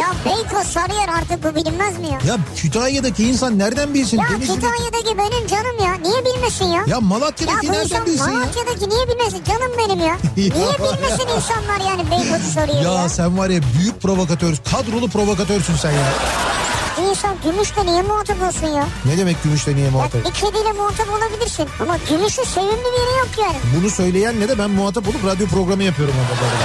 Ya Beykoz, Sarıyer artık bu bilinmez mi ya? Ya Kütahya'daki insan nereden bilsin? Ya Denizli'de... Kütahya'daki benim canım ya. Niye bilmesin ya? Ya Malatya'daki ya, nereden bilsin Malatya'daki ya? Malatya'daki niye bilmesin? Canım benim ya. Niye bilmesin insanlar yani Beykoz'u, Sarıyer'i ya? Ya sen var ya, büyük provokatörsün. Kadrolu provokatörsün sen ya. İnsan Gümüş'le niye muhatap olsun ya? Ne demek Gümüş'le niye muhatap? Ya, bir kediyle muhatap olabilirsin ama Gümüş'ün sevimli biri yok yani. Bunu söyleyen ne de ben muhatap olup radyo programı yapıyorum orada böyle.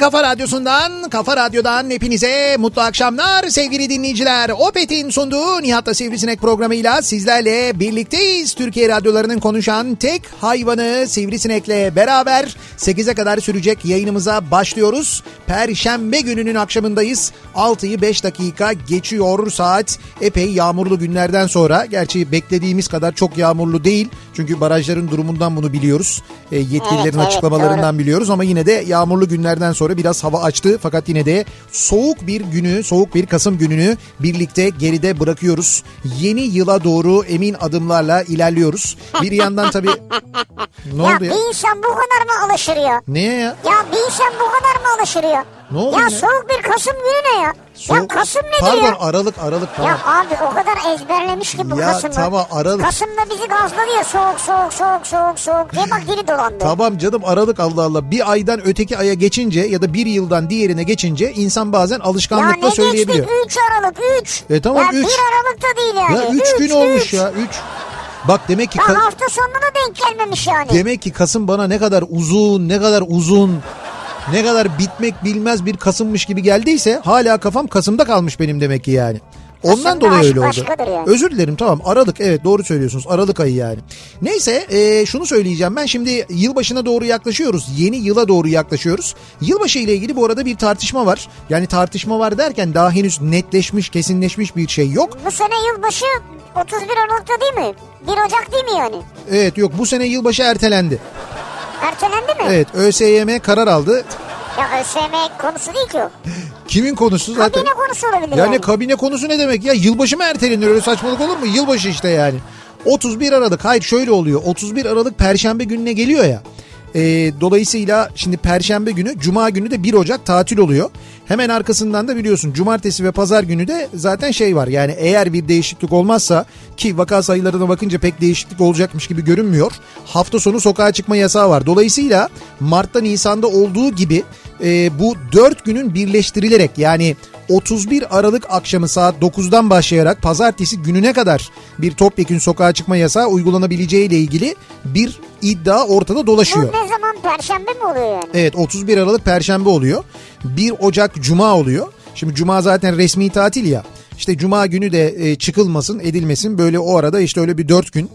Kafa Radyosu'ndan, Kafa Radyo'dan hepinize mutlu akşamlar sevgili dinleyiciler. Opet'in sunduğu Nihat'la Sivrisinek programıyla sizlerle birlikteyiz. Türkiye radyolarının konuşan tek hayvanı Sivrisinek'le beraber 8'e kadar sürecek yayınımıza başlıyoruz. Perşembe gününün akşamındayız. 6'yı 5 dakika geçiyor saat. Epey yağmurlu günlerden sonra. Gerçi beklediğimiz kadar çok yağmurlu değil. Çünkü barajların durumundan bunu biliyoruz. Yetkililerin açıklamalarından biliyoruz. Ama yine de yağmurlu günlerden sonra biraz hava açtı. Fakat yine de soğuk bir günü, soğuk bir Kasım gününü birlikte geride bırakıyoruz. Yeni yıla doğru emin adımlarla ilerliyoruz. Bir yandan tabii... Ne oldu ya? Bir insan bu kadar mı alışır ya? Neye ya? Ya bir insan bu kadar mı alışır ya? Ne oldu ya? Soğuk bir Kasım günü ne ya? Ya Kasım nedir pardon, ya? Pardon Aralık falan. Ya abi o kadar ezberlemiş ki bu ya, Kasım'ı. Ya tamam Aralık. Kasım'da bizi gazladı ya soğuk diye bak dili dolandı. Tamam canım Aralık Allah Allah. Bir aydan öteki aya geçince ya da bir yıldan diğerine geçince insan bazen alışkanlıkla söyleyebiliyor. Ya ne geçtik 3 Aralık. Tamam 3. Ya 1 Aralık da değil yani. Ya 3 gün olmuş ya 3. Bak demek ki... Ya hafta sonuna da denk gelmemiş yani. Demek ki Kasım bana ne kadar uzun... Ne kadar bitmek bilmez bir Kasım'mış gibi geldiyse hala kafam Kasım'da kalmış benim demek ki yani. Ondan dolayı öyle oldu. Yani. Özür dilerim tamam Aralık evet doğru söylüyorsunuz Aralık ayı yani. Neyse şunu söyleyeceğim ben şimdi yılbaşına doğru yaklaşıyoruz. Yeni yıla doğru yaklaşıyoruz. Yılbaşı ile ilgili bu arada bir tartışma var. Yani tartışma var derken daha henüz netleşmiş kesinleşmiş bir şey yok. Bu sene yılbaşı 31 Aralık'ta değil mi? 1 Ocak değil mi yani? Evet yok bu sene yılbaşı ertelendi. Ertelendi mi? Evet ÖSYM karar aldı. Ya ÖSYM konusu değil ki o. Kimin konusu zaten? Kabine konusu olabilir yani. Yani kabine konusu ne demek ya? Yılbaşı mı ertelenir? Öyle saçmalık olur mu? Yılbaşı işte yani. 31 Aralık hayır şöyle oluyor. 31 Aralık Perşembe gününe geliyor ya. Dolayısıyla şimdi Perşembe günü, Cuma günü de 1 Ocak tatil oluyor. Hemen arkasından da biliyorsun Cumartesi ve Pazar günü de zaten şey var. Yani eğer bir değişiklik olmazsa ki vaka sayılarına bakınca pek değişiklik olacakmış gibi görünmüyor. Hafta sonu sokağa çıkma yasağı var. Dolayısıyla Mart'ta Nisan'da olduğu gibi bu 4 günün birleştirilerek yani 31 Aralık akşamı saat 9'dan başlayarak Pazartesi gününe kadar bir topyekün sokağa çıkma yasağı uygulanabileceğiyle ilgili bir iddia ortada dolaşıyor. Bu ne zaman Perşembe mi oluyor yani? Evet 31 Aralık Perşembe oluyor. 1 Ocak Cuma oluyor. Şimdi Cuma zaten resmi tatil ya. İşte Cuma günü de çıkılmasın edilmesin böyle o arada işte öyle bir 4 gün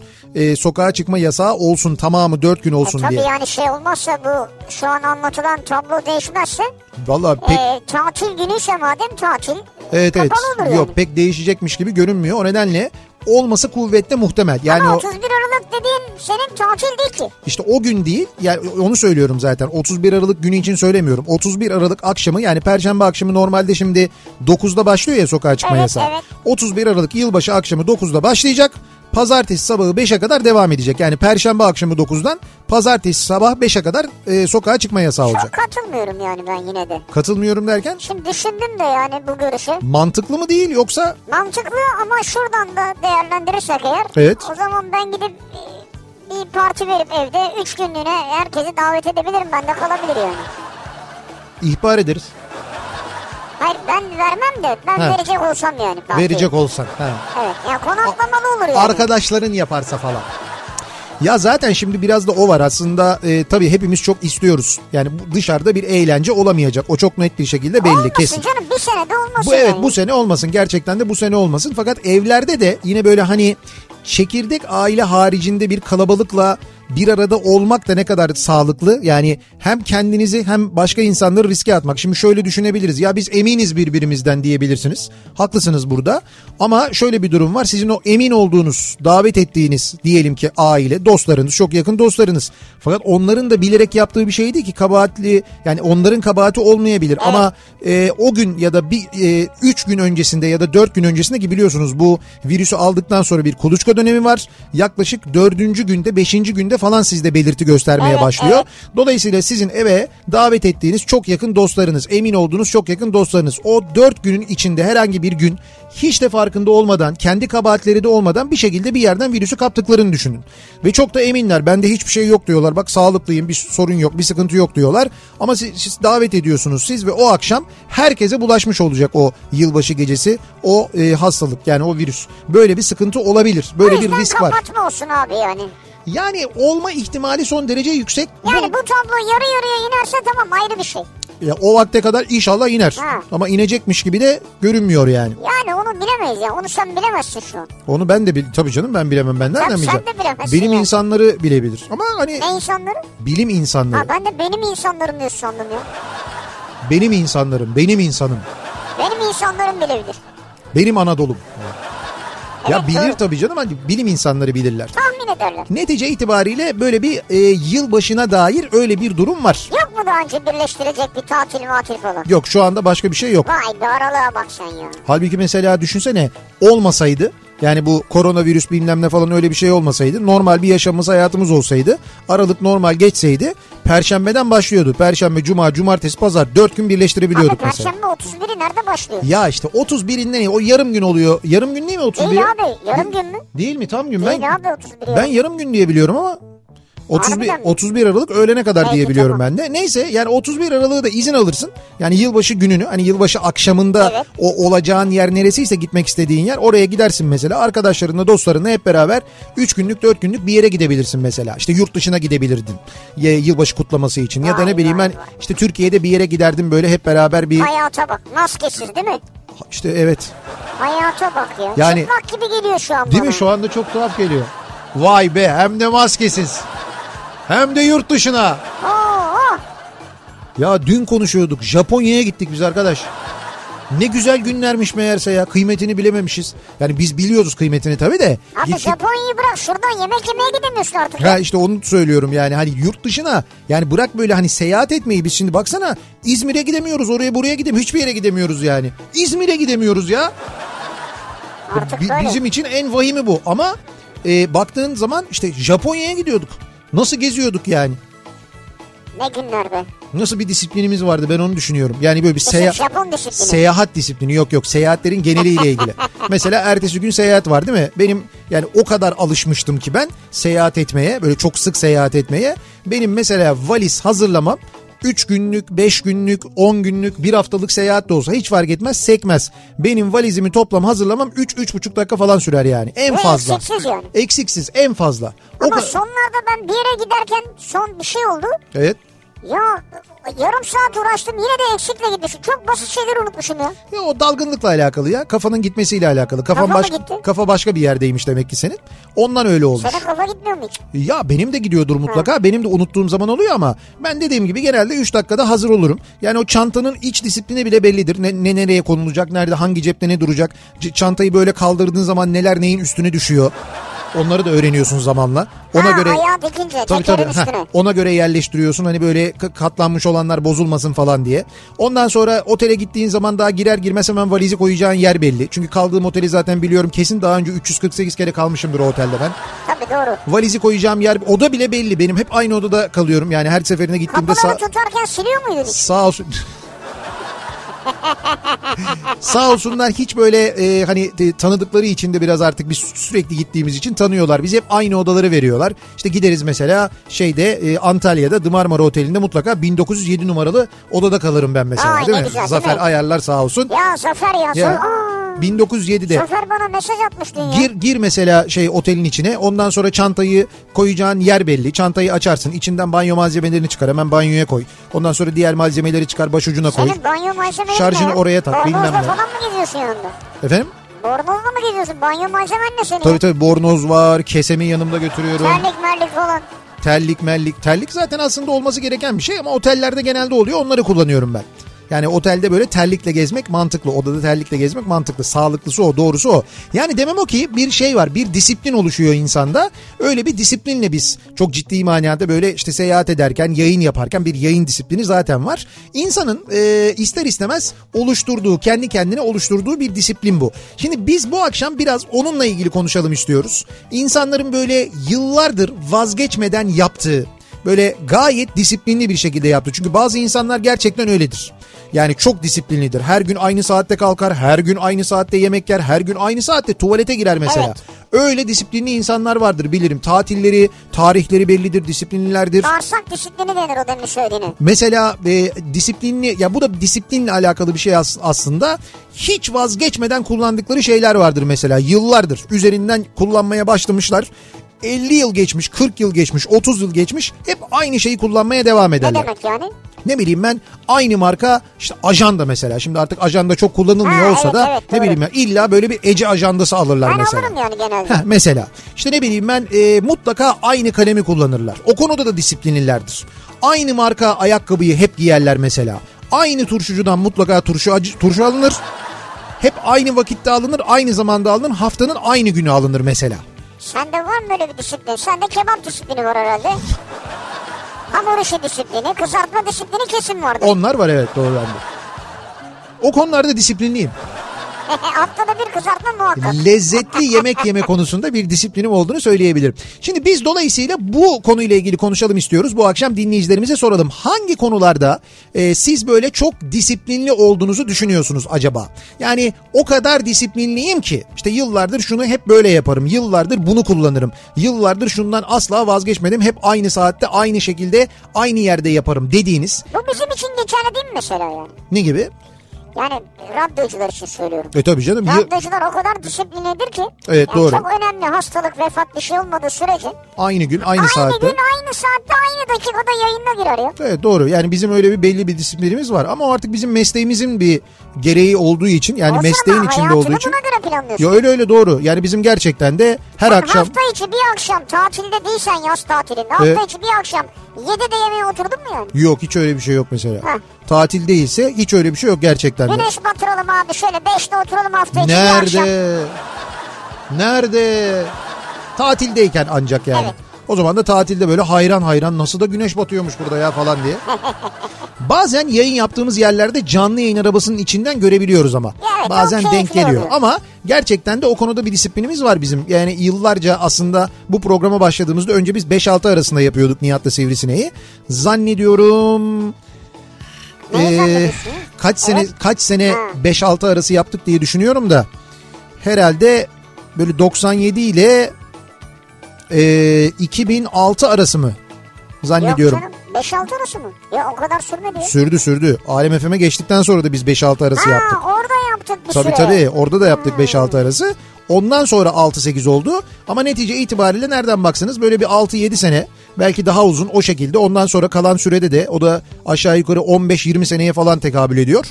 sokağa çıkma yasağı olsun tamamı 4 gün olsun tabii diye. Tabii yani şey olmazsa bu şu an anlatılan tablo değişmezse. Vallahi pek. Tatil günüyse madem tatil evet. Kapalı olur. Yok yani. Pek değişecekmiş gibi görünmüyor o nedenle. Olması kuvvetle muhtemel. Yani ama 31 Aralık dediğin senin tatil değil ki. İşte o gün değil. Yani onu söylüyorum zaten. 31 Aralık günü için söylemiyorum. 31 Aralık akşamı yani Perşembe akşamı normalde şimdi 9'da başlıyor ya sokağa çıkma yasağı. Evet. 31 Aralık yılbaşı akşamı 9'da başlayacak. pazartesi sabahı 5'e kadar devam edecek. Yani perşembe akşamı 9'dan pazartesi sabah 5'e kadar sokağa çıkma yasağı olacak. Çok katılmıyorum yani ben yine de. Katılmıyorum derken? Şimdi düşündüm de yani bu görüşe. Mantıklı mı değil yoksa? Mantıklı ama şuradan da değerlendirirsek eğer. Evet. O zaman ben gidip bir parti verip evde 3 günlüğüne herkesi davet edebilirim, ben de kalabilir yani. İhbar ederiz. Hayır ben vermem de ben verecek olsam yani. Verecek olsan. Evet yani konaklamalı olur yani. Arkadaşların yaparsa falan. Ya zaten şimdi biraz da o var aslında, tabii hepimiz çok istiyoruz. Yani dışarıda bir eğlence olamayacak. O çok net bir şekilde belli, olmasın kesin. Olmasın canım, bir sene de olmasın. Bu, evet yani. Bu sene olmasın, gerçekten de bu sene olmasın. Fakat evlerde de yine böyle hani çekirdek aile haricinde bir kalabalıkla bir arada olmak da ne kadar sağlıklı. Yani hem kendinizi hem başka insanları riske atmak. Şimdi şöyle düşünebiliriz. Ya biz eminiz birbirimizden diyebilirsiniz. Haklısınız burada. Ama şöyle bir durum var. Sizin o emin olduğunuz, davet ettiğiniz diyelim ki aile, dostlarınız, çok yakın dostlarınız. Fakat onların da bilerek yaptığı bir şey değil ki, kabahatli. Yani onların kabahati olmayabilir. Evet. Ama o gün ya da bir 3 gün öncesinde ya da 4 gün öncesinde, ki biliyorsunuz bu virüsü aldıktan sonra bir kuluçka dönemi var. Yaklaşık 4. günde, 5. günde falan sizde belirti göstermeye başlıyor. Evet. Dolayısıyla sizin eve davet ettiğiniz çok yakın dostlarınız, emin olduğunuz çok yakın dostlarınız o 4 günün içinde herhangi bir gün hiç de farkında olmadan, kendi kabahatleri de olmadan bir şekilde bir yerden virüsü kaptıklarını düşünün. Ve çok da eminler, bende hiçbir şey yok diyorlar, bak sağlıklıyım, bir sorun yok, bir sıkıntı yok diyorlar. Ama siz davet ediyorsunuz siz ve o akşam herkese bulaşmış olacak o yılbaşı gecesi o hastalık, yani o virüs. Böyle bir sıkıntı olabilir, böyle bir risk var. Kapatma olsun abi yani. Yani olma ihtimali son derece yüksek. Yani bu tablo yarı yarıya inerse tamam, ayrı bir şey. Ya o vakte kadar inşallah iner. Ha. Ama inecekmiş gibi de görünmüyor yani. Yani onu bilemeyiz ya. Onu sen bilemezsin şu an. Onu ben de tabii canım, ben bilemem. Ben nereden bileceğim? Sen de bilemezsin. Bilim insanları bilebilir. Ama hani... Ne insanları? Bilim insanları. Ha, ben de benim insanlarım diye sandım ya. Benim insanlarım, benim insanım. Benim insanlarım bilebilir. Benim Anadolu'm. Ya evet, bilir tabii canım, hani bilim insanları bilirler. Tahmin ederler. Netice itibariyle böyle bir yılbaşına dair öyle bir durum var. Yok mu daha önce birleştirecek bir tatil falan? Yok, şu anda başka bir şey yok. Vay be, aralığa bak sen ya. Halbuki mesela düşünsene, olmasaydı yani bu koronavirüs bilmem ne falan öyle bir şey olmasaydı, normal bir yaşamımız, hayatımız olsaydı, aralık normal geçseydi perşembeden başlıyordu. Perşembe, cuma, cumartesi, pazar 4 gün birleştirebiliyorduk mesela. Perşembe 31'i nerede başlıyor? Ya işte 31'inden o yarım gün oluyor. Yarım gün değil mi 31? Değil abi, yarım gün mü? Değil mi, tam gün? Değil abi, 31. Ben yarım gün diye biliyorum ama 31 Aralık öğlene kadar diye biliyorum tamam. Ben de. Neyse yani 31 Aralık'ı da izin alırsın. Yani yılbaşı gününü, hani yılbaşı akşamında o olacağın yer neresiyse, gitmek istediğin yer, oraya gidersin mesela. Arkadaşlarınla, dostlarınla hep beraber 3 günlük 4 günlük bir yere gidebilirsin mesela. İşte yurt dışına gidebilirdin yılbaşı kutlaması için ya da ne bileyim ben işte Türkiye'de bir yere giderdim böyle hep beraber bir... Hayata bak, maskesiz değil mi? İşte evet. Hayata bak ya. Yani... Çıplak gibi geliyor şu an. Değil mi, şu anda çok tuhaf geliyor. Vay be, hem de maskesiz. Hem de yurt dışına. Aa. Ya dün konuşuyorduk. Japonya'ya gittik biz arkadaş. Ne güzel günlermiş meğerse ya. Kıymetini bilememişiz. Yani biz biliyoruz kıymetini tabii de. Abi gittik. Japonya'yı bırak, şuradan yemek yemeye gidemiyorsun artık. Ha işte onu söylüyorum yani. Hani yurt dışına. Yani bırak böyle hani seyahat etmeyi, biz şimdi baksana. İzmir'e gidemiyoruz. Oraya buraya gidemiyoruz. Hiçbir yere gidemiyoruz yani. İzmir'e gidemiyoruz ya. Artık bizim için en vahimi bu. Ama baktığın zaman işte Japonya'ya gidiyorduk. Nasıl geziyorduk yani? Ne günler be. Nasıl bir disiplinimiz vardı, ben onu düşünüyorum. Yani böyle bir seyahat disiplini yok seyahatlerin geneliyle ilgili. Mesela ertesi gün seyahat var değil mi? Benim yani o kadar alışmıştım ki ben seyahat etmeye, böyle çok sık seyahat etmeye. Benim mesela valiz hazırlamam 3 günlük, 5 günlük, 10 günlük, 1 haftalık seyahat de olsa hiç fark etmez, sekmez. Benim valizimi toplam hazırlamam 3-3,5 dakika falan sürer yani. En fazla. Eksiksiz yani. Eksiksiz en fazla. Ama sonlarda ben bir yere giderken son bir şey oldu. Evet. Ya yarım saat uğraştım, yine de eksikle gitmişim. Çok basit şeyleri unutmuşum ya. Ya o dalgınlıkla alakalı ya. Kafanın gitmesiyle alakalı. Kafa başka bir yerdeymiş demek ki senin. Ondan öyle olmuş. Senin kafa gitmiyor mu hiç? Ya benim de gidiyordur mutlaka. Ha. Benim de unuttuğum zaman oluyor ama ben dediğim gibi genelde 3 dakikada hazır olurum. Yani o çantanın iç disiplini bile bellidir. Ne nereye konulacak, nerede, hangi cepte ne duracak. Çantayı böyle kaldırdığın zaman neler neyin üstüne düşüyor. Onları da öğreniyorsun zamanla. Ona göre ayağı dikince tekerin üstüne. Ona göre yerleştiriyorsun. Hani böyle katlanmış olanlar bozulmasın falan diye. Ondan sonra otele gittiğin zaman daha girer girmez hemen valizi koyacağın yer belli. Çünkü kaldığım oteli zaten biliyorum. Kesin daha önce 348 kere kalmışımdır o otelde ben. Tabii doğru. Valizi koyacağım yer, oda bile belli. Benim hep aynı odada kalıyorum. Yani her seferine gittiğimde kapıları tutarken siliyor muydun? Sağ olsun. Sağ olsunlar, hiç böyle hani tanıdıkları için de biraz artık biz sürekli gittiğimiz için tanıyorlar. Bizi hep aynı odaları veriyorlar. İşte gideriz mesela Antalya'da Dımarmara Oteli'nde mutlaka 1907 numaralı odada kalırım ben mesela. Aa, değil mi? Güzel, Zafer değil mi? Ayarlar sağ olsun. Ya Zafer ya. 1907'de. Zafer bana mesaj atmıştın ya. Gir mesela otelin içine, ondan sonra çantayı koyacağın yer belli. Çantayı açarsın, içinden banyo malzemelerini çıkar, hemen banyoya koy. Ondan sonra diğer malzemeleri çıkar, başucuna koy. Senin banyo malzemeleri şarjını oraya tak, bilmem ne. Bornozla falan mı geziyorsun yanında? Efendim? Bornozla mı geziyorsun? Banyo malzemen ne senin? Tabii bornoz var, kesemi yanımda götürüyorum. Terlik merlik falan. Terlik zaten aslında olması gereken bir şey ama otellerde genelde oluyor, onları kullanıyorum ben. Yani otelde böyle terlikle gezmek mantıklı. Odada terlikle gezmek mantıklı. Sağlıklısı o, doğrusu o. Yani demem o ki bir şey var, bir disiplin oluşuyor insanda. Öyle bir disiplinle biz çok ciddi manada böyle seyahat ederken, yayın yaparken bir yayın disiplini zaten var. İnsanın ister istemez oluşturduğu, kendi kendine oluşturduğu bir disiplin bu. Şimdi biz bu akşam biraz onunla ilgili konuşalım istiyoruz. İnsanların böyle yıllardır vazgeçmeden yaptığı, böyle gayet disiplinli bir şekilde yaptı. Çünkü bazı insanlar gerçekten öyledir. Yani çok disiplinlidir. Her gün aynı saatte kalkar, her gün aynı saatte yemek yer, her gün aynı saatte tuvalete girer mesela. Evet. Öyle disiplinli insanlar vardır, bilirim. Tatilleri, tarihleri bellidir, disiplinlilerdir. Bağırsak disiplini denir o demiş söylediğini. Mesela disiplinli, ya bu da disiplinle alakalı bir şey aslında. Hiç vazgeçmeden kullandıkları şeyler vardır mesela. Yıllardır üzerinden kullanmaya başlamışlar. 50 yıl geçmiş, 40 yıl geçmiş, 30 yıl geçmiş, hep aynı şeyi kullanmaya devam ederler. Ne demek yani? Ne bileyim ben, aynı marka ajanda mesela. Şimdi artık ajanda çok kullanılmıyor olsa da ne bileyim ben, illa böyle bir Ece ajandası alırlar ben mesela. Ben alırım yani genelde. Mesela ne bileyim ben mutlaka aynı kalemi kullanırlar. O konuda da disiplinlilerdir. Aynı marka ayakkabıyı hep giyerler mesela. Aynı turşucudan mutlaka turşu alınır. Hep aynı vakitte alınır, aynı zamanda alınır, haftanın aynı günü alınır mesela. Sende var mı böyle bir disiplin? Sende kebap disiplini var herhalde. Hamur işi disiplini, kızartma disiplini kesin vardı. Onlar var, evet, doğru bende. O konularda disiplinliyim. Haftada bir kızartma muhakkak. Lezzetli yemek yeme konusunda bir disiplinim olduğunu söyleyebilirim. Şimdi biz dolayısıyla bu konuyla ilgili konuşalım istiyoruz. Bu akşam dinleyicilerimize soralım. Hangi konularda siz böyle çok disiplinli olduğunuzu düşünüyorsunuz acaba? Yani o kadar disiplinliyim ki yıllardır şunu hep böyle yaparım. Yıllardır bunu kullanırım. Yıllardır şundan asla vazgeçmedim. Hep aynı saatte, aynı şekilde, aynı yerde yaparım dediğiniz. Bu bizim için geçerli değil mi mesela yani? Ne gibi? Yani radyocular için söylüyorum. Tabii canım. Radyocular o kadar disiplinlidir ki. Evet, yani doğru. Çok önemli, hastalık, vefat bir şey olmadığı sürece. Aynı gün, aynı saatte. Aynı gün, aynı saatte, aynı dakikada yayına girer ya. Evet, doğru. Yani bizim öyle bir belli bir disiplinimiz var. Ama artık bizim mesleğimizin bir gereği olduğu için. Yani o mesleğin içinde olduğu için. Hayatını buna göre planlıyorsun. Ya öyle doğru. Yani bizim gerçekten de her akşam. Hafta içi bir akşam tatilde değilsen, yaz tatilinde. Hafta içi bir akşam 7'de yemeğe oturdun mu yani? Yok, hiç öyle bir şey yok mesela. Tatil değilse hiç öyle bir şey yok gerçekten. Güneş batıralım abi, şöyle 5'te oturalım hafta içi bir akşam. Nerede? Tatildeyken ancak yani. Evet. O zaman da tatilde böyle hayran nasıl da güneş batıyormuş burada ya falan diye. Bazen yayın yaptığımız yerlerde canlı yayın arabasının içinden görebiliyoruz ama. Evet, bazen denk geliyor. Ama gerçekten de o konuda bir disiplinimiz var bizim. Yani yıllarca aslında bu programa başladığımızda önce biz 5-6 arasında yapıyorduk Nihat'la Sivrisineği. Zannediyorum... Kaç sene 5-6 arası yaptık diye düşünüyorum da herhalde böyle 97 ile 2006 arası mı zannediyorum. Yok canım, 5-6 arası mı? Ya o kadar sürmedi. Sürdü. Alem FM'e geçtikten sonra da biz 5-6 arası yaptık. Orada yaptık bir süre. Tabii orada da yaptık 5-6 arası. Ondan sonra 6-8 oldu ama netice itibariyle nereden baksanız böyle bir 6-7 sene, belki daha uzun o şekilde, ondan sonra kalan sürede de o da aşağı yukarı 15-20 seneye falan tekabül ediyor.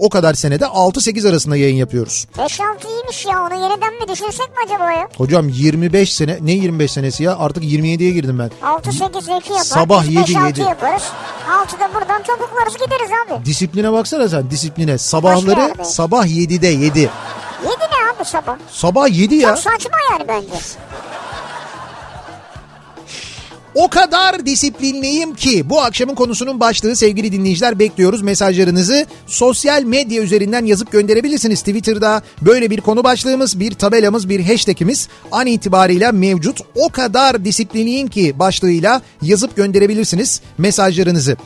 O kadar senede 6-8 arasında yayın yapıyoruz. 5-6 iyiymiş ya, onu yeniden mi düşünsek mi acaba ya? Hocam 25 sene, ne 25 senesi ya, artık 27'ye girdim ben. 6-8-2 yapar, sabah 7-7 yaparız, 6'da buradan çabuklarız gideriz abi. Disipline baksana sen, disipline sabahları, sabah 7'de 7. 7 ne abi sabah? Sabah 7 ya. Çok saçma yani bence. O kadar disiplinliyim ki. Bu akşamın konusunun başlığı sevgili dinleyiciler, bekliyoruz mesajlarınızı. Sosyal medya üzerinden yazıp gönderebilirsiniz. Twitter'da böyle bir konu başlığımız, bir tabelamız, bir hashtag'imiz an itibariyle mevcut. O kadar disiplinliyim ki başlığıyla yazıp gönderebilirsiniz mesajlarınızı.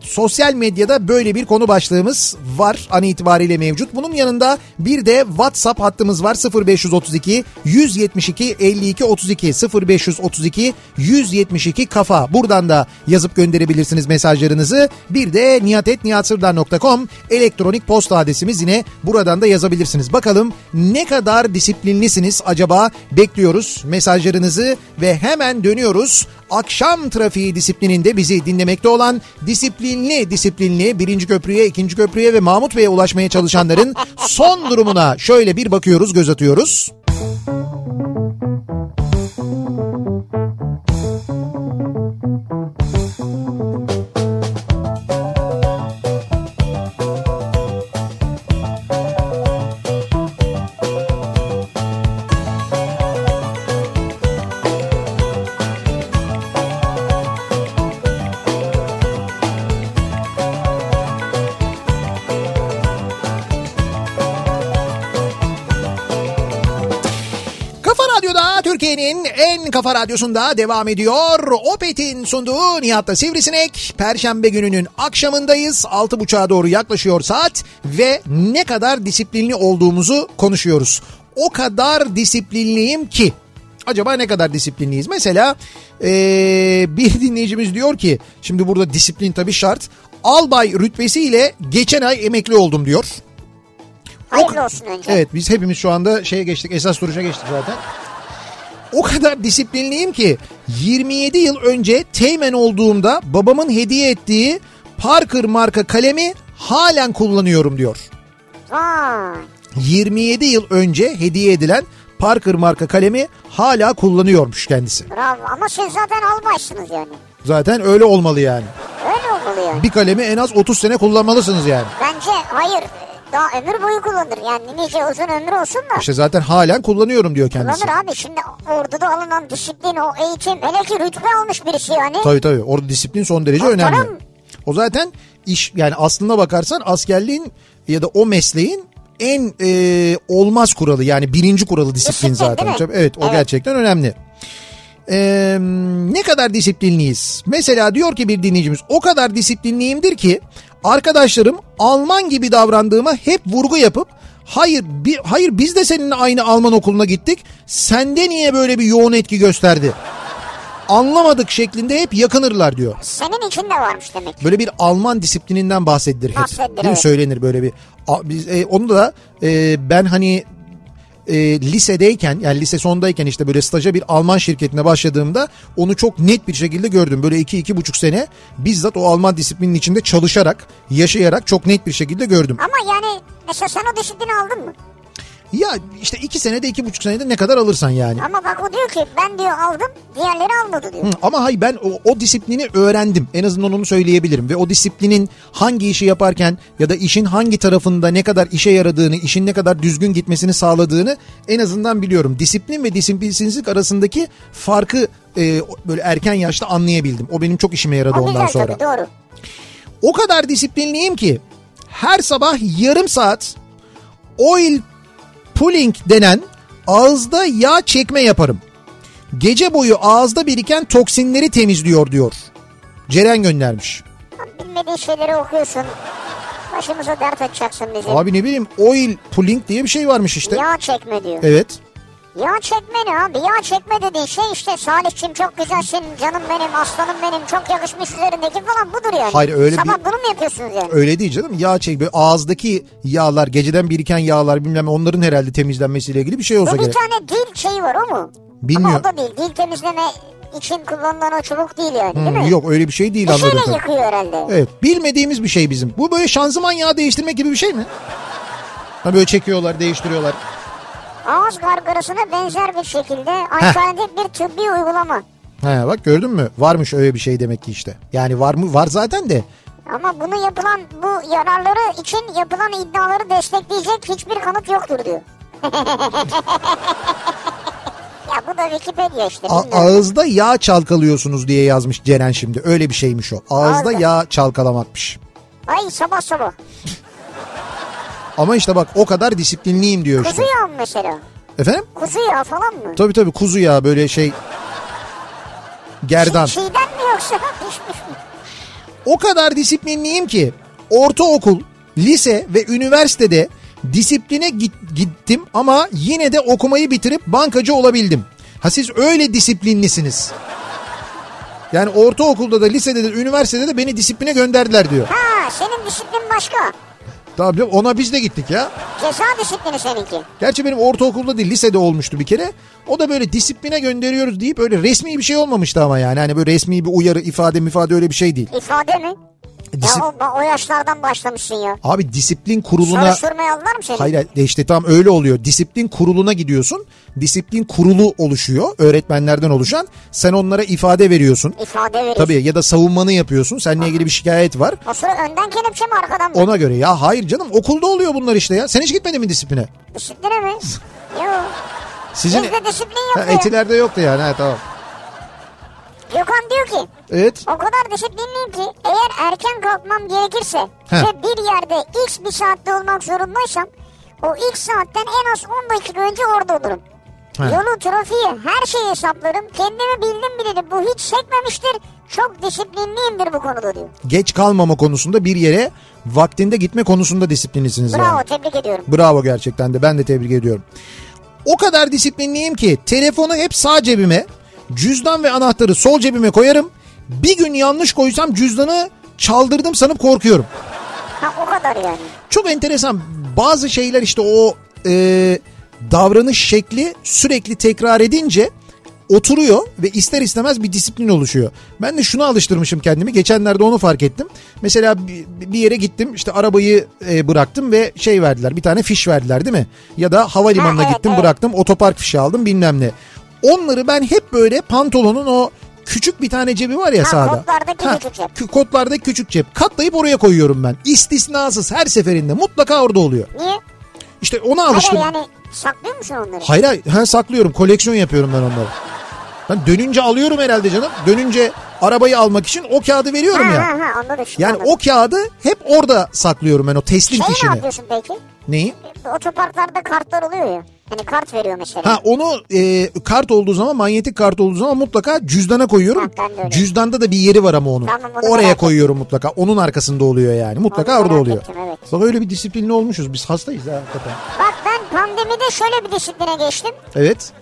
Sosyal medyada böyle bir konu başlığımız var, an itibariyle mevcut. Bunun yanında bir de WhatsApp hattımız var, 0532 172 52 32 0532 172 kafa. Buradan da yazıp gönderebilirsiniz mesajlarınızı. Bir de nihatetnihatsırdar.com elektronik posta adresimiz, yine buradan da yazabilirsiniz. Bakalım ne kadar disiplinlisiniz acaba, bekliyoruz mesajlarınızı ve hemen dönüyoruz. Akşam trafiği disiplininde bizi dinlemekte olan disiplinli birinci köprüye, ikinci köprüye ve Mahmut Bey'e ulaşmaya çalışanların son durumuna şöyle bir bakıyoruz, göz atıyoruz. Kafa Radyosu'nda devam ediyor. Opet'in sunduğu Nihat'la Sivrisinek. Perşembe gününün akşamındayız. 6.30'a doğru yaklaşıyor saat ve ne kadar disiplinli olduğumuzu konuşuyoruz. O kadar disiplinliyim ki. Acaba ne kadar disiplinliyiz? Mesela bir dinleyicimiz diyor ki, şimdi burada disiplin tabii şart. Albay rütbesiyle geçen ay emekli oldum diyor. Hayırlı olsun önce. Evet, biz hepimiz şu anda şeye geçtik, esas duruşa geçtik zaten. O kadar disiplinliyim ki 27 yıl önce teğmen olduğumda babamın hediye ettiği Parker marka kalemi halen kullanıyorum diyor. 27 yıl önce hediye edilen Parker marka kalemi hala kullanıyormuş kendisi. Bravo, ama siz zaten almışsınız yani. Zaten öyle olmalı yani. Öyle olmalı yani. Bir kalemi en az 30 sene kullanmalısınız yani. Bence hayır. Daha ömür boyu kullanır yani, nice uzun ömür olsun da. İşte zaten halen kullanıyorum diyor kendisi. Kullanır abi, şimdi orduda alınan disiplin, o eğitim, hele ki rütbe almış birisi yani. Tabii tabii, orada disiplin son derece önemli. O zaten iş yani, aslına bakarsan askerliğin ya da o mesleğin en olmaz kuralı yani, birinci kuralı disiplin zaten. Evet, o gerçekten önemli. Ne kadar disiplinliyiz? Mesela diyor ki bir dinleyicimiz, o kadar disiplinliyimdir ki arkadaşlarım Alman gibi davrandığıma hep vurgu yapıp hayır biz de seninle aynı Alman okuluna gittik, sende niye böyle bir yoğun etki gösterdi, anlamadık şeklinde hep yakınırlar diyor. Senin için de varmış demek. Böyle bir Alman disiplininden bahsedilir hep. Değil mi? Söylenir böyle bir. Onu da ben hani lisedeyken, yani lise sondayken işte böyle staja bir Alman şirketine başladığımda onu çok net bir şekilde gördüm. Böyle 2-2,5 sene bizzat o Alman disiplinin içinde çalışarak, yaşayarak çok net bir şekilde gördüm. Ama yani mesela sen o disiplini aldın mı? Ya işte 2 senede, 2,5 senede ne kadar alırsan yani. Ama bak o diyor ki ben diyor aldım, diğerleri almadı diyor. Ama hayır, ben o disiplini öğrendim. En azından onu söyleyebilirim. Ve o disiplinin hangi işi yaparken ya da işin hangi tarafında ne kadar işe yaradığını, işin ne kadar düzgün gitmesini sağladığını en azından biliyorum. Disiplin ve disiplinsizlik arasındaki farkı böyle erken yaşta anlayabildim. O benim çok işime yaradı ondan sonra. Tabii, doğru. O kadar disiplinliyim ki her sabah yarım saat oil pulling denen ağızda yağ çekme yaparım. Gece boyu ağızda biriken toksinleri temizliyor diyor. Ceren göndermiş. Bilmediğin şeyleri okuyorsun. Başımıza dert açacaksın bizi. Abi ne bileyim, oil pulling diye bir şey varmış işte. Yağ çekme diyor. Evet. Yağ çekme ne abi? Yağ çekme dediğin şey işte, Salih'ciğim çok güzelsin, canım benim, aslanım benim, çok yakışmış üzerindeki falan, budur yani. Hayır öyle değil. Sabah bunu mu yapıyorsunuz yani? Öyle değil canım. Yağ çekme, ağızdaki yağlar, geceden biriken yağlar, bilmem onların herhalde temizlenmesiyle ilgili bir şey olsa gerek. Bir tane dil şeyi var, o mu? Bilmiyorum. Ama o da değil. Dil temizleme için kullanılan o çubuk değil yani, değil mi? Yok öyle bir şey değil. Bir şeyle yakıyor herhalde. Evet, bilmediğimiz bir şey bizim. Bu böyle şanzıman yağı değiştirmek gibi bir şey mi? Ha, böyle çekiyorlar, değiştiriyorlar. Ağız gargarasına benzer bir şekilde alternatif bir tıbbi uygulama. He, bak gördün mü? Varmış öyle bir şey demek ki işte. Yani var mı? Var zaten de. Ama bunu yapılan, bu yararları için yapılan iddiaları destekleyecek hiçbir kanıt yoktur diyor. Ya bu da Wikipedia işte. Ağızda yağ çalkalıyorsunuz diye yazmış Ceren şimdi. Öyle bir şeymiş o. Ağızda yağ çalkalamakmış. Ay sabah sabah. Ama işte bak o kadar disiplinliyim diyor işte. Kuzu yağı mı mesela? Efendim? Kuzu yağı falan mı? Tabii tabii kuzu yağı böyle şey. Gerdan. Şeyden mi yoksa? O kadar disiplinliyim ki ortaokul, lise ve üniversitede disipline gittim ama yine de okumayı bitirip bankacı olabildim. Ha siz öyle disiplinlisiniz. Yani ortaokulda da lisede de üniversitede de beni disipline gönderdiler diyor. Ha senin disiplin başka. Tabii ona biz de gittik ya. Ceza disiplini seninki. Gerçi benim ortaokulda değil lisede olmuştu bir kere. O da böyle disipline gönderiyoruz deyip öyle resmi bir şey olmamıştı ama yani. Hani böyle resmi bir uyarı ifade öyle bir şey değil. İfade mi? Ya o yaşlardan başlamışsın ya. Abi disiplin kuruluna... Soruşturmaya aldılar mı seni? Hayır işte tam öyle oluyor. Disiplin kuruluna gidiyorsun. Disiplin kurulu oluşuyor. Öğretmenlerden oluşan. Sen onlara ifade veriyorsun. İfade veriyorsun. Tabii ya da savunmanı yapıyorsun. Seninle ilgili bir şikayet var. O sonra önden kelepçe mi arkadan mı? Ona göre ya hayır canım okulda oluyor bunlar işte ya. Sen hiç gitmedin mi disipline? Disipline mi? Yok. Sizin... Bizde disiplin yok. Etilerde yoktu yani ha tamam. Gökhan diyor ki evet. O kadar disiplinliyim ki eğer erken kalkmam gerekirse ve bir yerde X bir saatte olmak zorundaysam o X saatten en az 10 dakika önce orada olurum. He. Yolu, trafiği, her şeyi hesaplarım. Kendimi bildim bilirim. Bu hiç çekmemiştir. Çok disiplinliyimdir bu konuda diyor. Geç kalmama konusunda bir yere vaktinde gitme konusunda disiplinlisiniz. Bravo yani. Tebrik ediyorum. Bravo gerçekten de ben de tebrik ediyorum. O kadar disiplinliyim ki telefonu hep sağ cebime... Cüzdan ve anahtarı sol cebime koyarım. Bir gün yanlış koysam cüzdanı çaldırdım sanıp korkuyorum. Ha o kadar yani. Çok enteresan. Bazı şeyler işte o davranış şekli sürekli tekrar edince oturuyor ve ister istemez bir disiplin oluşuyor. Ben de şuna alıştırmışım kendimi. Geçenlerde onu fark ettim. Mesela bir yere gittim işte arabayı bıraktım ve şey verdiler bir tane fiş verdiler değil mi? Ya da havalimanına gittim. Bıraktım otopark fişi aldım bilmem ne. Onları ben hep böyle pantolonun o küçük bir tane cebi var ya sağda. Kotlardaki küçük cep. Katlayıp oraya koyuyorum ben. İstisnasız her seferinde mutlaka orada oluyor. Niye? İşte ona alıştım. Hayır yani saklıyor musun onları? Hayır saklıyorum. Koleksiyon yapıyorum ben onları. Ben dönünce alıyorum herhalde canım. Dönünce arabayı almak için o kağıdı veriyorum ya. Anladım. Yani o kağıdı hep orada saklıyorum ben o teslim fişini. Ne yapıyorsun peki? Neyi? Otoparklarda kartlar oluyor ya. Hani kart veriyor mesela. Onu kart olduğu zaman manyetik kart olduğu zaman mutlaka cüzdana koyuyorum. Cüzdanda da bir yeri var ama onun. Tamam, oraya koyuyorum mutlaka. Onun arkasında oluyor yani. Mutlaka orada oluyor. Evet. Bak öyle bir disiplinli olmuşuz. Biz hastayız ha hakikaten. Bak ben pandemide şöyle bir disipline geçtim. Evet.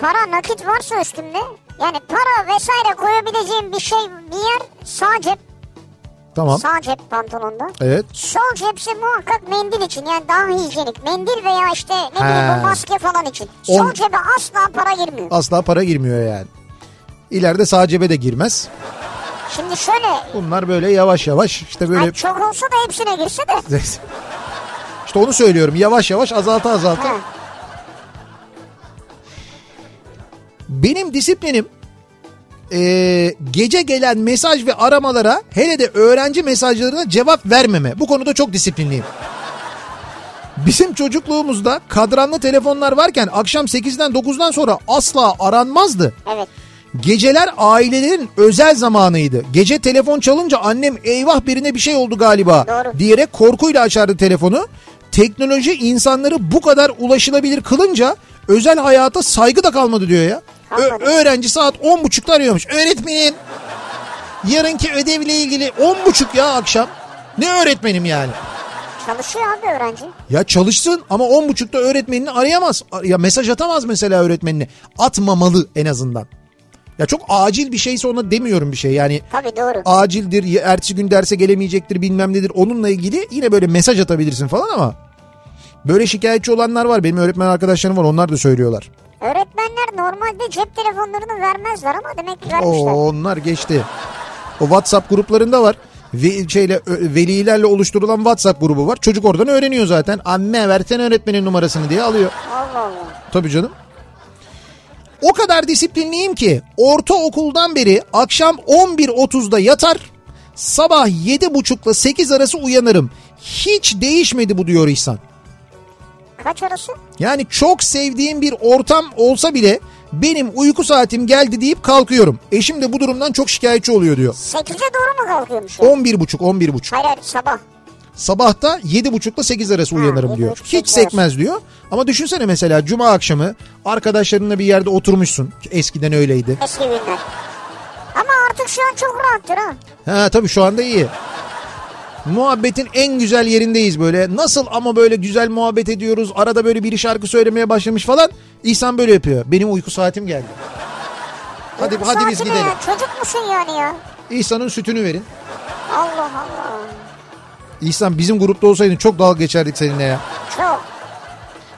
Para nakit varsa üstümde. Yani para vesaire koyabileceğim bir şey bir yer sağ cep. Tamam. Sağ cep pantolonda. Evet. Sol cepse muhakkak mendil için yani daha hijyenik. Mendil veya işte ne bileyim maske falan için. Sol cebe asla para girmiyor. Asla para girmiyor yani. İleride sağ cebe de girmez. Şimdi şöyle. Bunlar böyle yavaş yavaş işte böyle. Ay çok olsa da hepsine girse de. İşte onu söylüyorum yavaş yavaş azalta. Benim disiplinim. Gece gelen mesaj ve aramalara hele de öğrenci mesajlarına cevap vermeme. Bu konuda çok disiplinliyim. Bizim çocukluğumuzda kadranlı telefonlar varken akşam 8'den 9'dan sonra asla aranmazdı. Evet. Geceler ailelerin özel zamanıydı. Gece telefon çalınca annem eyvah birine bir şey oldu galiba doğru diyerek korkuyla açardı telefonu. Teknoloji insanları bu kadar ulaşılabilir kılınca özel hayata saygı da kalmadı diyor ya. Öğrenci saat 10.30'da arıyormuş. Öğretmenim yarınki ödevle ilgili 10.30 ya akşam. Ne öğretmenim yani? Çalışıyor abi öğrenci. Ya çalışsın ama 10.30'da öğretmenini arayamaz. Ya mesaj atamaz mesela öğretmenine. Atmamalı en azından. Ya çok acil bir şeyse ona demiyorum bir şey yani. Tabii doğru. Acildir, ertesi gün derse gelemeyecektir bilmem nedir. Onunla ilgili yine böyle mesaj atabilirsin falan ama. Böyle şikayetçi olanlar var. Benim öğretmen arkadaşlarım var onlar da söylüyorlar. Öğretmenler normalde cep telefonlarını vermezler ama demek ki vermişler. Onlar geçti. O WhatsApp gruplarında var. Velilerle oluşturulan WhatsApp grubu var. Çocuk oradan öğreniyor zaten. Anne versene öğretmenin numarasını diye alıyor. Allah Allah. Tabii canım. O kadar disiplinliyim ki ortaokuldan beri akşam 11.30'da yatar. Sabah 7.30'la 8 arası uyanırım. Hiç değişmedi bu diyor İhsan. Kaç arası? Yani çok sevdiğim bir ortam olsa bile benim uyku saatim geldi deyip kalkıyorum. Eşim de bu durumdan çok şikayetçi oluyor diyor. 8'e doğru mu kalkıyormuş? 11.30. Hayır sabah. Sabahta 7.30'la 8 arası uyanırım diyor. Hiç sekmez diyor. Ama düşünsene mesela cuma akşamı arkadaşlarınla bir yerde oturmuşsun. Eskiden öyleydi. Eski günler. Ama artık şu an çok rahattır ha. Ha tabii şu anda iyi. Muhabbetin en güzel yerindeyiz böyle. Nasıl ama böyle güzel muhabbet ediyoruz. Arada böyle biri şarkı söylemeye başlamış falan. İhsan böyle yapıyor. Benim uyku saatim geldi. Hadi uyku hadi biz gidelim. Ya, çocuk musun yani ya? İhsan'ın sütünü verin. Allah Allah. İhsan bizim grupta olsaydın çok dalga geçerdik seninle ya. Çok.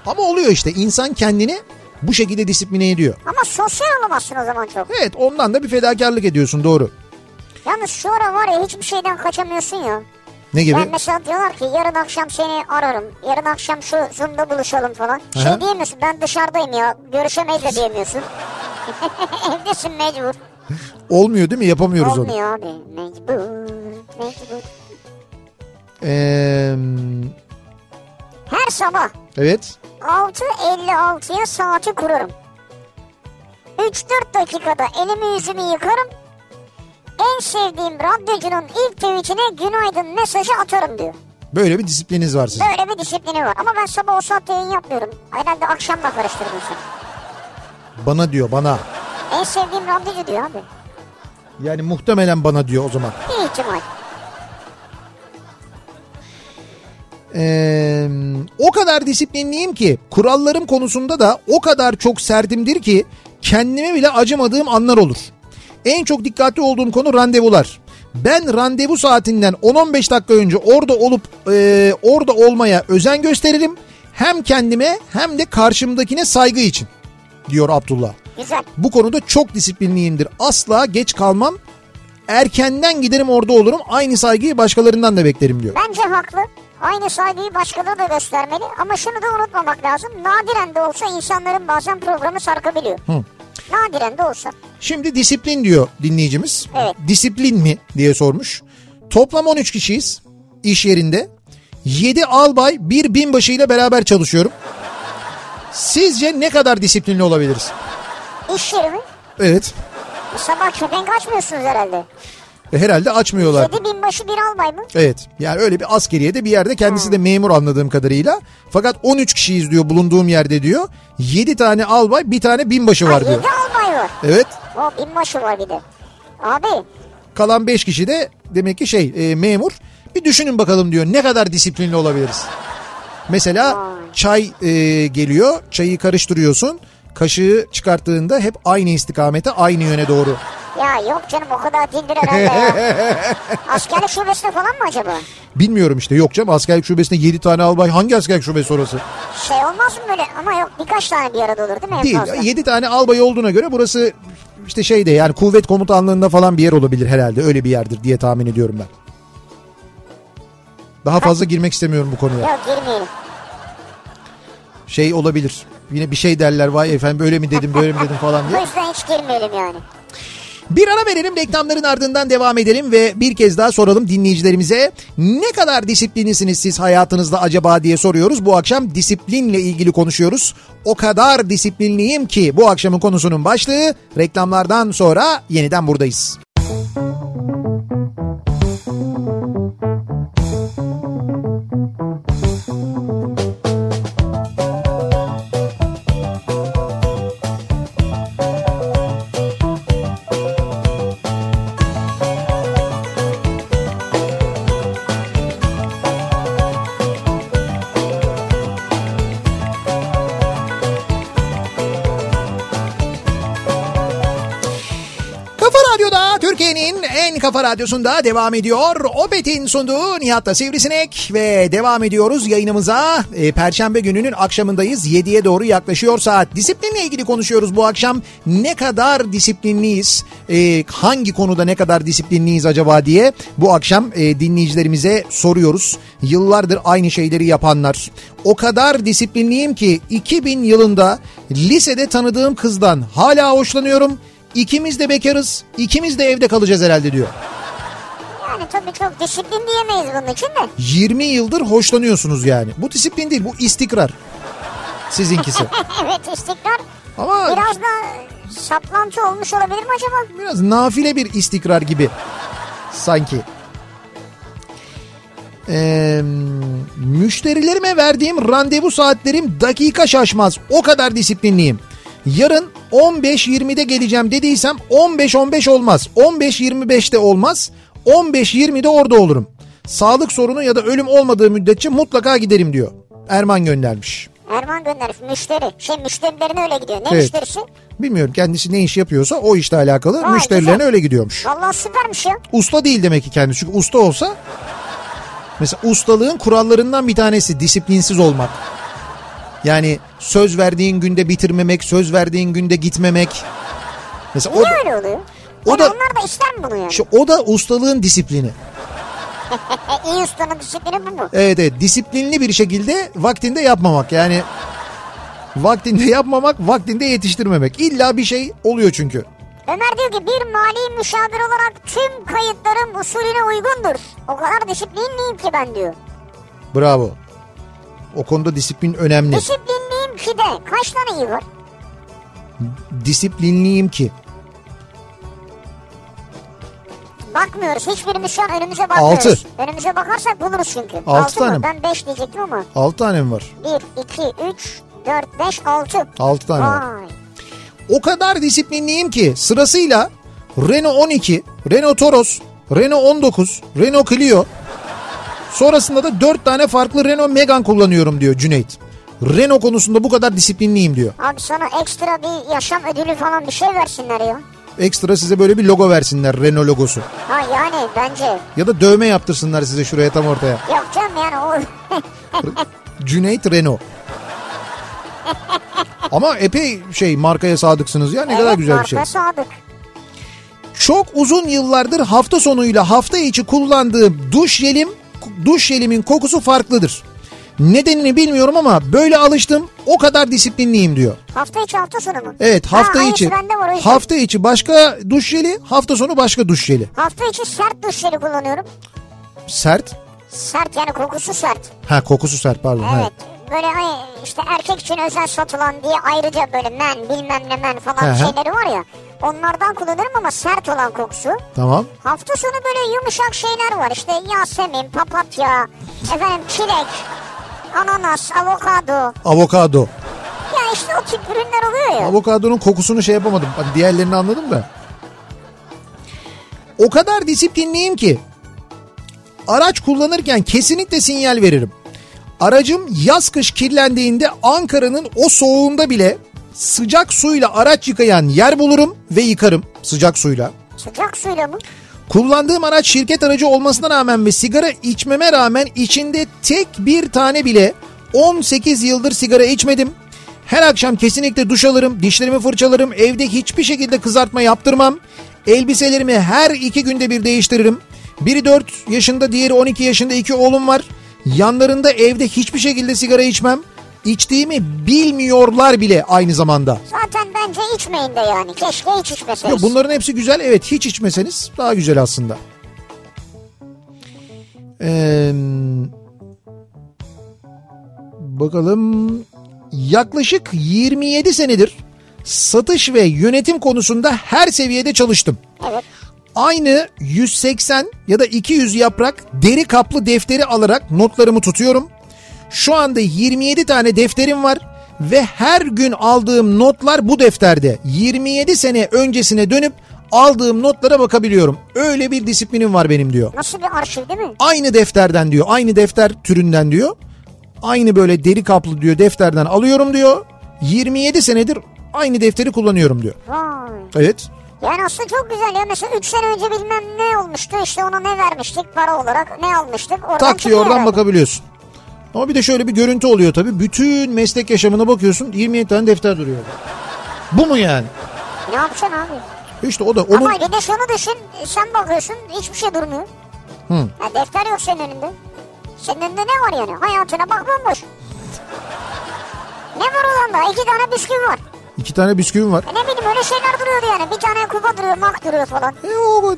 Ama oluyor işte, insan kendini bu şekilde disipline ediyor. Ama sosyal olamazsın o zaman çok. Evet, ondan da bir fedakarlık ediyorsun, doğru. Yalnız şu ara var ya, hiçbir şeyden kaçamıyorsun ya. Ne gibi? Ben mesela diyorlar ki yarın akşam seni ararım. Yarın akşam şu Zoom'da buluşalım falan. Aha. Şey diyemiyorsun, ben dışarıdayım ya. Görüşemeyiz de diyemiyorsun. Evdesin mecbur. Olmuyor değil mi? Yapamıyoruz olmuyor onu. Olmuyor abi, mecbur. Her sabah. Evet. 6.56'ya saati kurarım. 3-4 dakikada elimi yüzümü yıkarım. En sevdiğim radyocunun ilk tweetine günaydın mesajı atarım diyor. Böyle bir disiplininiz var sizin. Böyle bir disiplini var. Ama ben sabah o saatte yayın yapmıyorum. Herhalde akşamla karıştırıyorsun. Bana diyor, bana. En sevdiğim radyocu diyor abi. Yani muhtemelen bana diyor o zaman. Bir ihtimal. O kadar disiplinliyim ki, kurallarım konusunda da o kadar çok sertimdir ki kendime bile acımadığım anlar olur. En çok dikkatli olduğum konu randevular. Ben randevu saatinden 10-15 dakika önce orada olup orada olmaya özen gösteririm. Hem kendime hem de karşımdakine saygı için diyor Abdullah. Güzel. Bu konuda çok disiplinliyimdir. Asla geç kalmam. Erkenden giderim, orada olurum. Aynı saygıyı başkalarından da beklerim diyor. Bence haklı. Aynı saygıyı başkalarına da göstermeli. Ama şunu da unutmamak lazım. Nadiren de olsa insanların bazen programı sarkabiliyor. Hı. Nadiren de olsa. Şimdi disiplin diyor dinleyicimiz. Evet. Disiplin mi diye sormuş. Toplam 13 kişiyiz iş yerinde. 7 albay, 1 binbaşı ile beraber çalışıyorum. Sizce ne kadar disiplinli olabiliriz? İş yeri mi? Evet. Sabah köpenk açmıyorsunuz herhalde. Herhalde açmıyorlar. 7 binbaşı, 1 albay mı? Evet. Yani öyle bir askeriye de bir yerde, kendisi de memur anladığım kadarıyla. Fakat 13 kişiyiz diyor bulunduğum yerde diyor. 7 tane albay, 1 tane binbaşı var diyor. 7 albay var. Evet. O binbaşı var bir de. Abi. Kalan 5 kişi de demek ki memur. Bir düşünün bakalım diyor, ne kadar disiplinli olabiliriz. Mesela çay geliyor. Çayı karıştırıyorsun. Kaşığı çıkarttığında hep aynı istikamete, aynı yöne doğru. Ya yok canım, o kadar dindir herhalde ya. Askerlik şubesine falan mı acaba? Bilmiyorum işte, yok canım, askerlik şubesinde 7 tane albay, hangi askerlik şubesi orası? Şey olmaz mı böyle, ama yok, birkaç tane bir arada olur değil mi? Değil, fazla. 7 tane albay olduğuna göre burası işte yani kuvvet komutanlığında falan bir yer olabilir herhalde, öyle bir yerdir diye tahmin ediyorum ben. Daha fazla girmek istemiyorum bu konuya. Yok, girmeyelim. Olabilir. Yine bir şey derler, vay efendim böyle mi dedim böyle mi dedim falan diye. O yüzden hiç girmeyelim yani. Bir ara verelim, reklamların ardından devam edelim ve bir kez daha soralım dinleyicilerimize. Ne kadar disiplinlisiniz siz hayatınızda acaba diye soruyoruz. Bu akşam disiplinle ilgili konuşuyoruz. O kadar disiplinliyim ki bu akşamın konusunun başlığı. Reklamlardan sonra yeniden buradayız. Kafa Radyosu'nda devam ediyor. Opet'in sunduğu Nihat'la Sivrisinek ve devam ediyoruz yayınımıza. Perşembe gününün akşamındayız. 7'ye doğru yaklaşıyor saat. Disiplinle ilgili konuşuyoruz bu akşam. Ne kadar disiplinliyiz? Hangi konuda ne kadar disiplinliyiz acaba diye bu akşam dinleyicilerimize soruyoruz. Yıllardır aynı şeyleri yapanlar. O kadar disiplinliyim ki 2000 yılında lisede tanıdığım kızdan hala hoşlanıyorum. İkimiz de bekarız, ikimiz de evde kalacağız herhalde diyor. Yani tabii çok disiplin diyemeyiz bunun için de. 20 yıldır hoşlanıyorsunuz yani. Bu disiplin değil, bu istikrar. Sizinkisi. Evet, istikrar. Ama biraz da saplantı olmuş olabilir mi acaba? Biraz nafile bir istikrar gibi sanki. Müşterilerime verdiğim randevu saatlerim dakika şaşmaz. O kadar disiplinliyim. Yarın 15.20'de geleceğim dediysem 15.15 olmaz. 15.25'te olmaz. 15.20'de orada olurum. Sağlık sorunu ya da ölüm olmadığı müddetçe mutlaka giderim diyor. Erman göndermiş. Erman göndermiş. Müşteri. Müşterilerine öyle gidiyor. Ne evet. Müşterisi? Bilmiyorum. Kendisi ne iş yapıyorsa o işle alakalı. Vay, müşterilerine güzel. Öyle gidiyormuş. Vallahi süpermiş ya. Usta değil demek ki kendisi. Çünkü usta olsa... Mesela ustalığın kurallarından bir tanesi disiplinsiz olmak. Yani söz verdiğin günde bitirmemek, söz verdiğin günde gitmemek. Mesela niye öyle oluyor? Yani da, onlar da işler mi bunu yani? İşte o da ustalığın disiplini. İyi ustanın disiplini bu mu? Evet evet, disiplinli bir şekilde vaktinde yapmamak. Yani vaktinde yapmamak, vaktinde yetiştirmemek. İlla bir şey oluyor çünkü. Ömer diyor ki bir mali müşavir olarak tüm kayıtlarım usulüne uygundur. O kadar disiplinliyim ki ben diyor. Bravo. O konuda disiplin önemli. Disiplinliyim ki de kaç tane iyi var? Disiplinliyim ki. Bakmıyoruz. Hiçbirimiz şu an önümüze bakmıyoruz. 6. Önümüze bakarsak buluruz çünkü. 6 tane mi? Ben 5 diyecektim ama. 6 tane mi var? 1, 2, 3, 4, 5, 6. 6 tane var. O kadar disiplinliyim ki sırasıyla Renault 12, Renault Toros, Renault 19, Renault Clio. Sonrasında da 4 tane farklı Renault Megane kullanıyorum diyor Cüneyt. Renault konusunda bu kadar disiplinliyim diyor. Abi sana ekstra bir yaşam ödülü falan bir şey versinler ya. Ekstra size böyle bir logo versinler, Renault logosu. Ha yani bence. Ya da dövme yaptırsınlar size şuraya tam ortaya. Yok canım yani o. Cüneyt Renault. Ama epey şey markaya sadıksınız ya, ne evet, kadar güzel bir şey. Evet, markaya sadık. Çok uzun yıllardır hafta sonuyla hafta içi kullandığım duş jelimin kokusu farklıdır. Nedenini bilmiyorum ama böyle alıştım, o kadar disiplinliyim diyor. Hafta içi hafta sonu mu? Evet hafta içi. Var, hafta içi başka duş jeli, hafta sonu başka duş jeli. Hafta içi sert duş jeli kullanıyorum. Sert? Sert yani kokusu sert. Ha kokusu sert pardon. Evet. Ha. Böyle işte erkek için özel satılan diye ayrıca böyle men bilmem ne men falan aha, şeyleri var ya. Onlardan kullanırım ama sert olan kokusu. Tamam. Hafta sonu böyle yumuşak şeyler var. İşte yasemin, papatya, efendim çilek, ananas, avokado. Avokado. Ya işte o tip ürünler oluyor ya. Avokadonun kokusunu şey yapamadım. Diğerlerini anladım da. O kadar disiplinliyim ki araç kullanırken kesinlikle sinyal veririm. Aracım yaz kış kirlendiğinde Ankara'nın o soğuğunda bile sıcak suyla araç yıkayan yer bulurum ve yıkarım sıcak suyla. Sıcak suyla mı? Kullandığım araç şirket aracı olmasına rağmen ve sigara içmeme rağmen içinde tek bir tane bile 18 yıldır sigara içmedim. Her akşam kesinlikle duş alırım, dişlerimi fırçalarım, evde hiçbir şekilde kızartma yaptırmam. Elbiselerimi her 2 günde bir değiştiririm. Biri 4 yaşında, diğeri 12 yaşında 2 oğlum var. Yanlarında evde hiçbir şekilde sigara içmem. İçtiğimi bilmiyorlar bile aynı zamanda. Zaten bence içmeyin de yani. Keşke hiç içmeseniz. Yo, bunların hepsi güzel. Evet hiç içmeseniz daha güzel aslında. Bakalım. Yaklaşık 27 senedir satış ve yönetim konusunda her seviyede çalıştım. Evet. Aynı 180 ya da 200 yaprak deri kaplı defteri alarak notlarımı tutuyorum. Şu anda 27 tane defterim var ve her gün aldığım notlar bu defterde. 27 sene öncesine dönüp aldığım notlara bakabiliyorum. Öyle bir disiplinim var benim diyor. Nasıl bir arşiv değil mi? Aynı defterden diyor, aynı defter türünden diyor. Aynı böyle deri kaplı diyor defterden alıyorum diyor. 27 senedir aynı defteri kullanıyorum diyor. Vay. Evet. Yani aslında çok güzel ya, mesela 3 sene önce bilmem ne olmuştu, işte ona ne vermiştik para olarak, ne almıştık, oradan tak çıkıyor. Tak oradan herhalde bakabiliyorsun. Ama bir de şöyle bir görüntü oluyor tabii, bütün meslek yaşamına bakıyorsun 27 tane defter duruyor. Bu mu yani? Ne yapacaksın abi? İşte o da onun... Ama bir de şunu düşün, sen bakıyorsun hiçbir şey durmuyor. Yani defter yok senin önünde. Senin önünde ne var yani? Hayatına bak bomboş. Ne var olan da? 2 tane bisküvi var. 2 tane bisküvim var. Ne bileyim öyle şeyler duruyordu yani. Bir tane kupa duruyor, mak duruyor falan.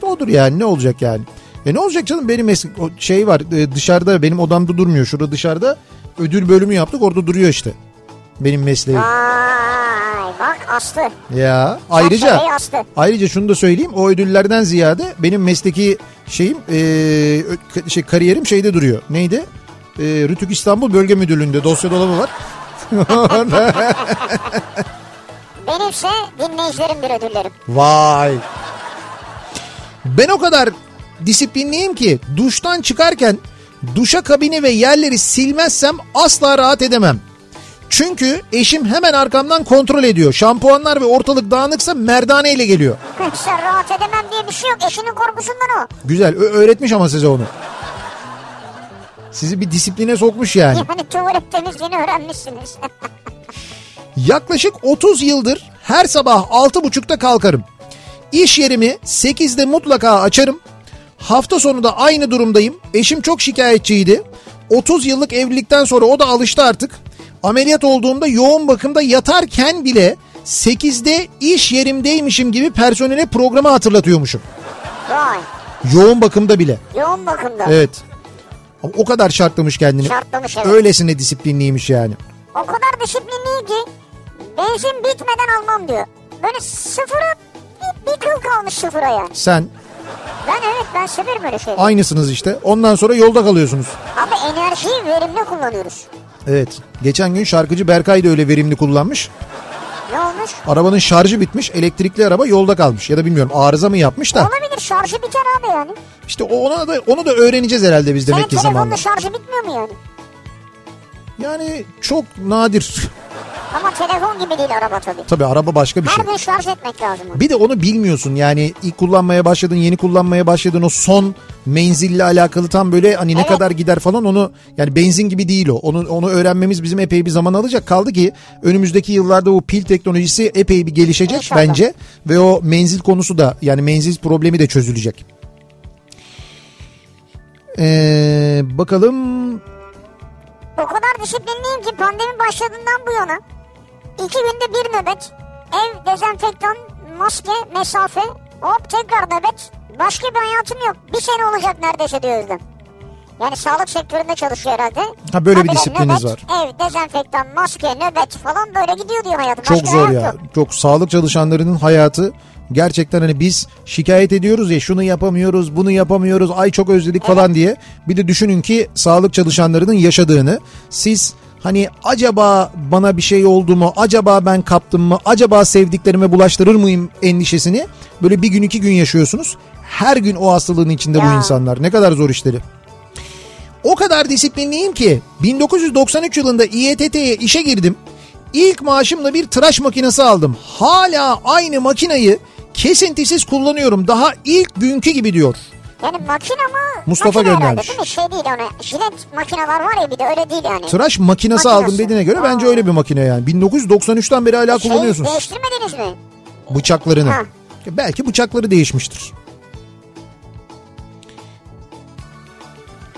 Odur yani, ne olacak yani. Ne olacak canım, benim şey var dışarıda, benim odamda durmuyor. Şurada dışarıda ödül bölümü yaptık, orada duruyor işte. Benim mesleğim. Vay Bak astı. Ya ayrıca astı. Ayrıca şunu da söyleyeyim, o ödüllerden ziyade benim mesleki şeyim kariyerim şeyde duruyor. Neydi? Rütük İstanbul Bölge Müdürlüğü'nde dosya dolabı var. Benimse dinleyicilerimdir ödüllerim. Vay. Ben o kadar disiplinliyim ki duştan çıkarken duşakabini ve yerleri silmezsem asla rahat edemem. Çünkü eşim hemen arkamdan kontrol ediyor. Şampuanlar ve ortalık dağınıksa merdaneyle geliyor. Sen rahat edemem diye bir şey yok. Eşinin korkusundan o. Güzel. Öğretmiş ama size onu. Sizi bir disipline sokmuş yani. Yani tuvalet temizliğini öğrenmişsiniz. Yaklaşık 30 yıldır her sabah 6.30'da kalkarım. İş yerimi 8'de mutlaka açarım. Hafta sonu da aynı durumdayım. Eşim çok şikayetçiydi. 30 yıllık evlilikten sonra o da alıştı artık. Ameliyat olduğumda yoğun bakımda yatarken bile 8'de iş yerimdeymişim gibi personele programı hatırlatıyormuşum. Vay. Yoğun bakımda bile. Yoğun bakımda. Evet. O kadar şartlamış kendini. Şartlamış, evet. Öylesine disiplinliymiş yani. O kadar disiplinliydi ki benzin bitmeden almam diyor. Böyle sıfıra bir kıl kalmış sıfıra yani. Sen... Ben severim öyle şeyleri. Aynısınız işte. Ondan sonra yolda kalıyorsunuz. Abi enerjiyi verimli kullanıyoruz. Evet. Geçen gün şarkıcı Berkay da öyle verimli kullanmış. Ne olmuş? Arabanın şarjı bitmiş. Elektrikli araba yolda kalmış. Ya da bilmiyorum arıza mı yapmış da. Olabilir. Şarjı biter abi yani. İşte onu da öğreneceğiz herhalde biz demek ki zamanla. Senin telefonda şarjı bitmiyor mu yani? Yani çok nadir. Ama telefon gibi değil araba tabii. Tabii araba başka bir şey. Her gün şarj etmek lazım. Bir de onu bilmiyorsun yani ilk kullanmaya başladın, yeni kullanmaya başladın o son menzille alakalı tam böyle hani ne kadar gider falan onu yani benzin gibi değil o. Onu öğrenmemiz bizim epey bir zaman alacak. Kaldı ki önümüzdeki yıllarda bu pil teknolojisi epey bir gelişecek İnşallah. Bence ve o menzil konusu da yani menzil problemi de çözülecek. Bakalım. O kadar disiplinliyim ki pandemi başladığından bu yana 2 günde bir nöbet, ev, dezenfektan, maske, mesafe, hop tekrar nöbet. Başka bir hayatım yok. 1 sene olacak neredeyse diyor Özlem. Yani sağlık sektöründe çalışıyor herhalde. Ha böyle bir disiplininiz nöbet, var. Ev, dezenfektan, maske, nöbet falan böyle gidiyor diyor hayatım. Başka çok zor hayat ya. Yok. Çok sağlık çalışanlarının hayatı gerçekten hani biz şikayet ediyoruz ya şunu yapamıyoruz, bunu yapamıyoruz, ay çok özledik evet. falan diye. Bir de düşünün ki sağlık çalışanlarının yaşadığını siz... Hani acaba bana bir şey oldu mu? Acaba ben kaptım mı? Acaba sevdiklerime bulaştırır mıyım endişesini? Böyle 1 gün 2 gün yaşıyorsunuz. Her gün o hastalığın içinde bu insanlar. Ne kadar zor işleri. O kadar disiplinliyim ki 1993 yılında İETT'ye işe girdim. İlk maaşımla bir tıraş makinesi aldım. Hala aynı makineyi kesintisiz kullanıyorum. Daha ilk günkü gibi diyor. Yani makine ama Mustafa makine göndermiş. Herhalde, değil mi? Şey değil ona. Jilet makineler var ya bir de öyle değil yani. Tıraş makinesi aldım dediğine göre bence öyle bir makine yani. 1993'ten beri hala kullanıyorsunuz. Değiştirmediniz mi? Bıçaklarını. Ha. Belki bıçakları değişmiştir.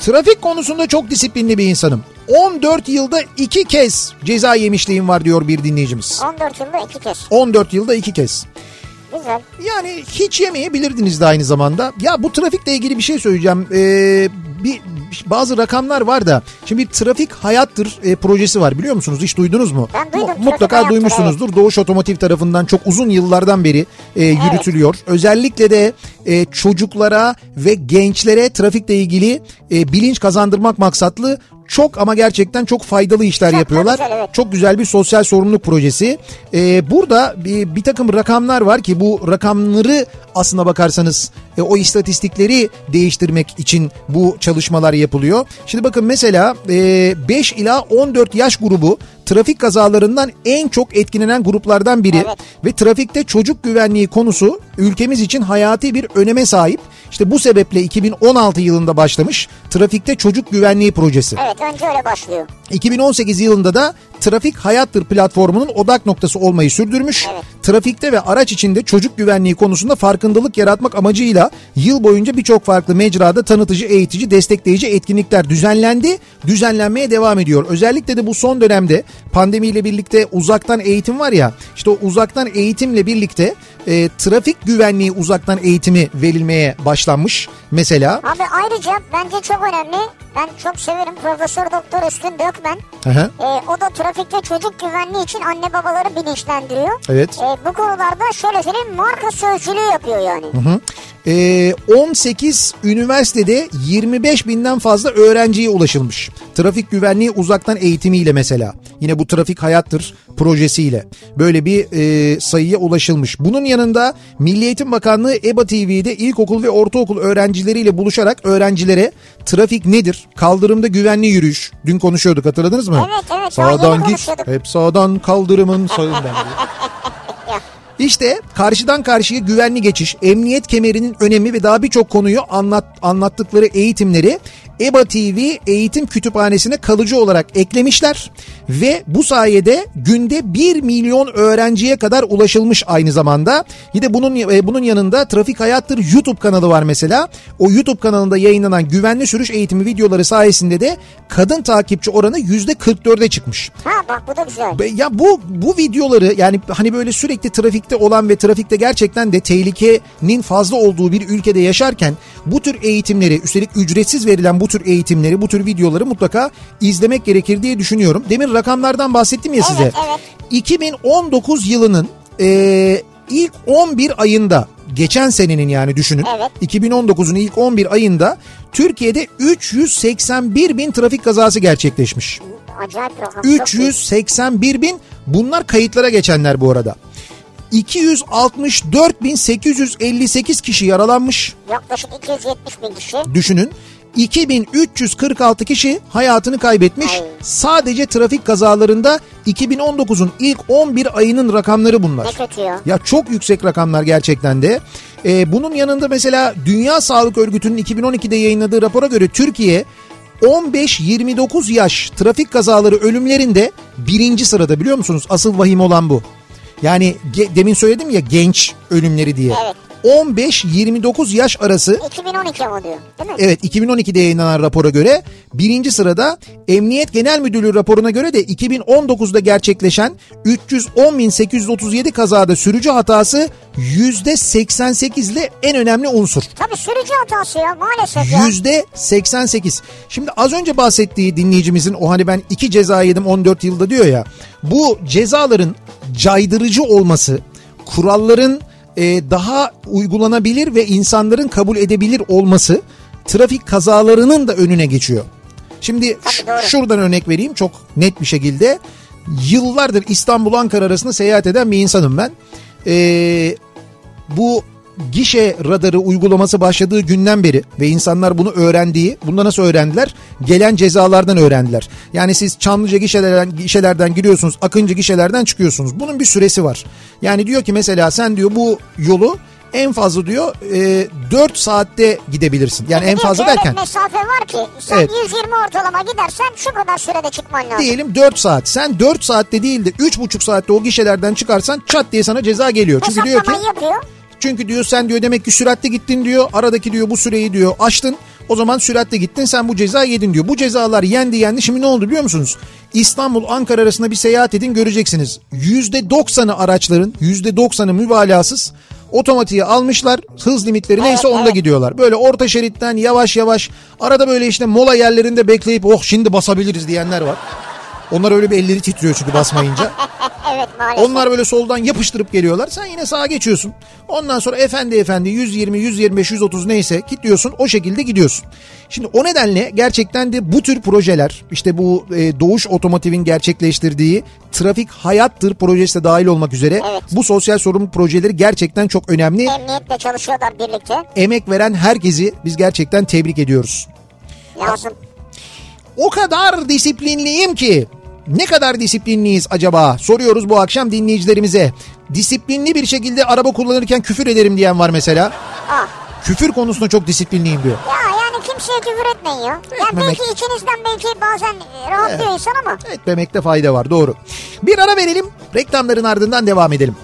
Trafik konusunda çok disiplinli bir insanım. 14 yılda 2 kez ceza yemişliğim var diyor bir dinleyicimiz. 14 yılda 2 kez. 14 yılda 2 kez. Güzel. Yani hiç yemeyebilirdiniz de aynı zamanda. Ya bu trafikle ilgili bir şey söyleyeceğim. Bazı rakamlar var da. Şimdi bir Trafik Hayattır projesi var biliyor musunuz? Hiç duydunuz mu? Ben duydum. Mutlaka duymuşsunuzdur. Evet. Doğuş Otomotiv tarafından çok uzun yıllardan beri yürütülüyor. Evet. Özellikle de çocuklara ve gençlere trafikle ilgili bilinç kazandırmak maksatlı çok ama gerçekten çok faydalı işler yapıyorlar. Güzel, evet. Çok güzel bir sosyal sorumluluk projesi. Burada bir takım rakamlar var ki bu rakamları aslına bakarsanız o istatistikleri değiştirmek için bu çalışmalar yapılıyor. Şimdi bakın mesela 5 ila 14 yaş grubu trafik kazalarından en çok etkilenen gruplardan biri. Evet. Ve trafikte çocuk güvenliği konusu ülkemiz için hayati bir öneme sahip. İşte bu sebeple 2016 yılında başlamış Trafikte Çocuk Güvenliği Projesi. Evet, önce öyle başlıyor. 2018 yılında da Trafik Hayattır platformunun odak noktası olmayı sürdürmüş. Evet. Trafikte ve araç içinde çocuk güvenliği konusunda farkındalık yaratmak amacıyla yıl boyunca birçok farklı mecrada tanıtıcı, eğitici, destekleyici etkinlikler düzenlendi. Düzenlenmeye devam ediyor. Özellikle de bu son dönemde pandemiyle birlikte uzaktan eğitim var ya, işte o uzaktan eğitimle birlikte trafik güvenliği uzaktan eğitimi verilmeye başlanmış mesela. Abi ayrıca bence çok önemli ben çok severim. Prof. Dr. Üstün Dökmen. O da trafikte çocuk güvenliği için anne babaları bilinçlendiriyor. Evet. Bu konularda şöyle söyleyeyim, marka sözcülüğü yapıyor yani. 18 üniversitede 25.000'den fazla öğrenciye ulaşılmış. Trafik güvenliği uzaktan eğitimiyle mesela. Yine bu Trafik Hayattır projesiyle böyle bir sayıya ulaşılmış. Bunun yanında Milli Eğitim Bakanlığı EBA TV'de ilkokul ve ortaokul öğrencileriyle buluşarak öğrencilere trafik nedir? Kaldırımda güvenli yürüyüş. Dün konuşuyorduk, hatırladınız mı? Evet. Sağdan git, hep sağdan, kaldırımın sağından. İşte karşıdan karşıya güvenli geçiş, emniyet kemerinin önemi ve daha birçok konuyu anlattıkları eğitimleri EBA TV eğitim kütüphanesine kalıcı olarak eklemişler ve bu sayede günde 1 milyon öğrenciye kadar ulaşılmış aynı zamanda. Yine bunun yanında Trafik Hayattır YouTube kanalı var mesela. O YouTube kanalında yayınlanan güvenli sürüş eğitimi videoları sayesinde de kadın takipçi oranı %44'e çıkmış. Ha bak, bu da güzel. Ya bu videoları, yani hani böyle sürekli trafikte olan ve trafikte gerçekten de tehlikenin fazla olduğu bir ülkede yaşarken bu tür eğitimleri, üstelik ücretsiz verilen bu tür eğitimleri, bu tür videoları mutlaka izlemek gerekir diye düşünüyorum. Demin rakamlardan bahsettim ya size. Evet. 2019 yılının ilk 11 ayında, geçen senenin yani düşünün. Evet. 2019'un ilk 11 ayında Türkiye'de 381.000 trafik kazası gerçekleşmiş. Acayip rakam. 381.000, bunlar kayıtlara geçenler bu arada. 264.858 kişi yaralanmış. Yaklaşık 270.000 kişi. Düşünün. 2.346 kişi hayatını kaybetmiş. Ay. Sadece trafik kazalarında 2019'un ilk 11 ayının rakamları bunlar. Ne kötü ya. Ya çok yüksek rakamlar gerçekten de. Bunun yanında mesela Dünya Sağlık Örgütü'nün 2012'de yayınladığı rapora göre Türkiye 15-29 yaş trafik kazaları ölümlerinde 1. sırada, biliyor musunuz? Asıl vahim olan bu. Yani demin söyledim ya, genç ölümleri diye. Evet. 15-29 yaş arası 2012 oluyor değil mi? Evet, 2012'de yayınlanan rapora göre 1. sırada. Emniyet Genel Müdürlüğü raporuna göre de 2019'da gerçekleşen 310.837 kazada sürücü hatası %88 ile en önemli unsur. Tabii sürücü hatası ya, maalesef ya. %88. Şimdi az önce bahsettiği dinleyicimizin o hani ben 2 ceza yedim 14 yılda diyor ya, bu cezaların caydırıcı olması, kuralların daha uygulanabilir ve insanların kabul edebilir olması trafik kazalarının da önüne geçiyor. Şimdi şuradan örnek vereyim çok net bir şekilde. Yıllardır İstanbul-Ankara arasında seyahat eden bir insanım ben. Bu gişe radarı uygulaması başladığı günden beri ve insanlar bunu öğrendiği, bunu nasıl öğrendiler? Gelen cezalardan öğrendiler. Yani siz Çamlıca gişelerden giriyorsunuz, Akıncı gişelerden çıkıyorsunuz. Bunun bir süresi var. Yani diyor ki mesela sen diyor bu yolu en fazla diyor 4 saatte gidebilirsin. Yani en fazla derken. Mesafe var ki sen 120 ortalama gidersen şu kadar sürede çıkman lazım. Diyelim 4 saat. Sen 4 saatte değil de 3,5 saatte o gişelerden çıkarsan çat diye sana ceza geliyor. Çünkü diyor ki. Çünkü diyor sen diyor demek ki süratle gittin diyor. Aradaki diyor bu süreyi diyor aştın. O zaman süratle gittin, sen bu cezayı yedin diyor. Bu cezalar yendi. Şimdi ne oldu biliyor musunuz? İstanbul-Ankara arasında bir seyahat edin, göreceksiniz. %90'ı araçların, %90'ı mübalağasız otomatiğe almışlar. Hız limitleri neyse onda gidiyorlar. Böyle orta şeritten yavaş yavaş, arada böyle işte mola yerlerinde bekleyip oh şimdi basabiliriz diyenler var. Onlar öyle bir elleri titriyor çünkü basmayınca. Evet, maalesef. Onlar böyle soldan yapıştırıp geliyorlar. Sen yine sağa geçiyorsun. Ondan sonra efendi 120, 125, 130 neyse kilitliyorsun. O şekilde gidiyorsun. Şimdi o nedenle gerçekten de bu tür projeler, işte bu Doğuş Otomotiv'in gerçekleştirdiği Trafik Hayattır projesi de dahil olmak üzere bu sosyal sorumluluk projeleri gerçekten çok önemli. Emniyetle çalışıyorlar birlikte. Emek veren herkesi biz gerçekten tebrik ediyoruz. Lazım. O kadar disiplinliyim ki. Ne kadar disiplinliyiz acaba? Soruyoruz bu akşam dinleyicilerimize. Disiplinli bir şekilde araba kullanırken küfür ederim diyen var mesela. Ah. Küfür konusunda çok disiplinliyim diyor. Ya yani kimseye küfür etmeyin ya. Yani belki içinizden belki bazen rahatlıyor insan ama. Etmemekte fayda var, doğru. Bir ara verelim, reklamların ardından devam edelim.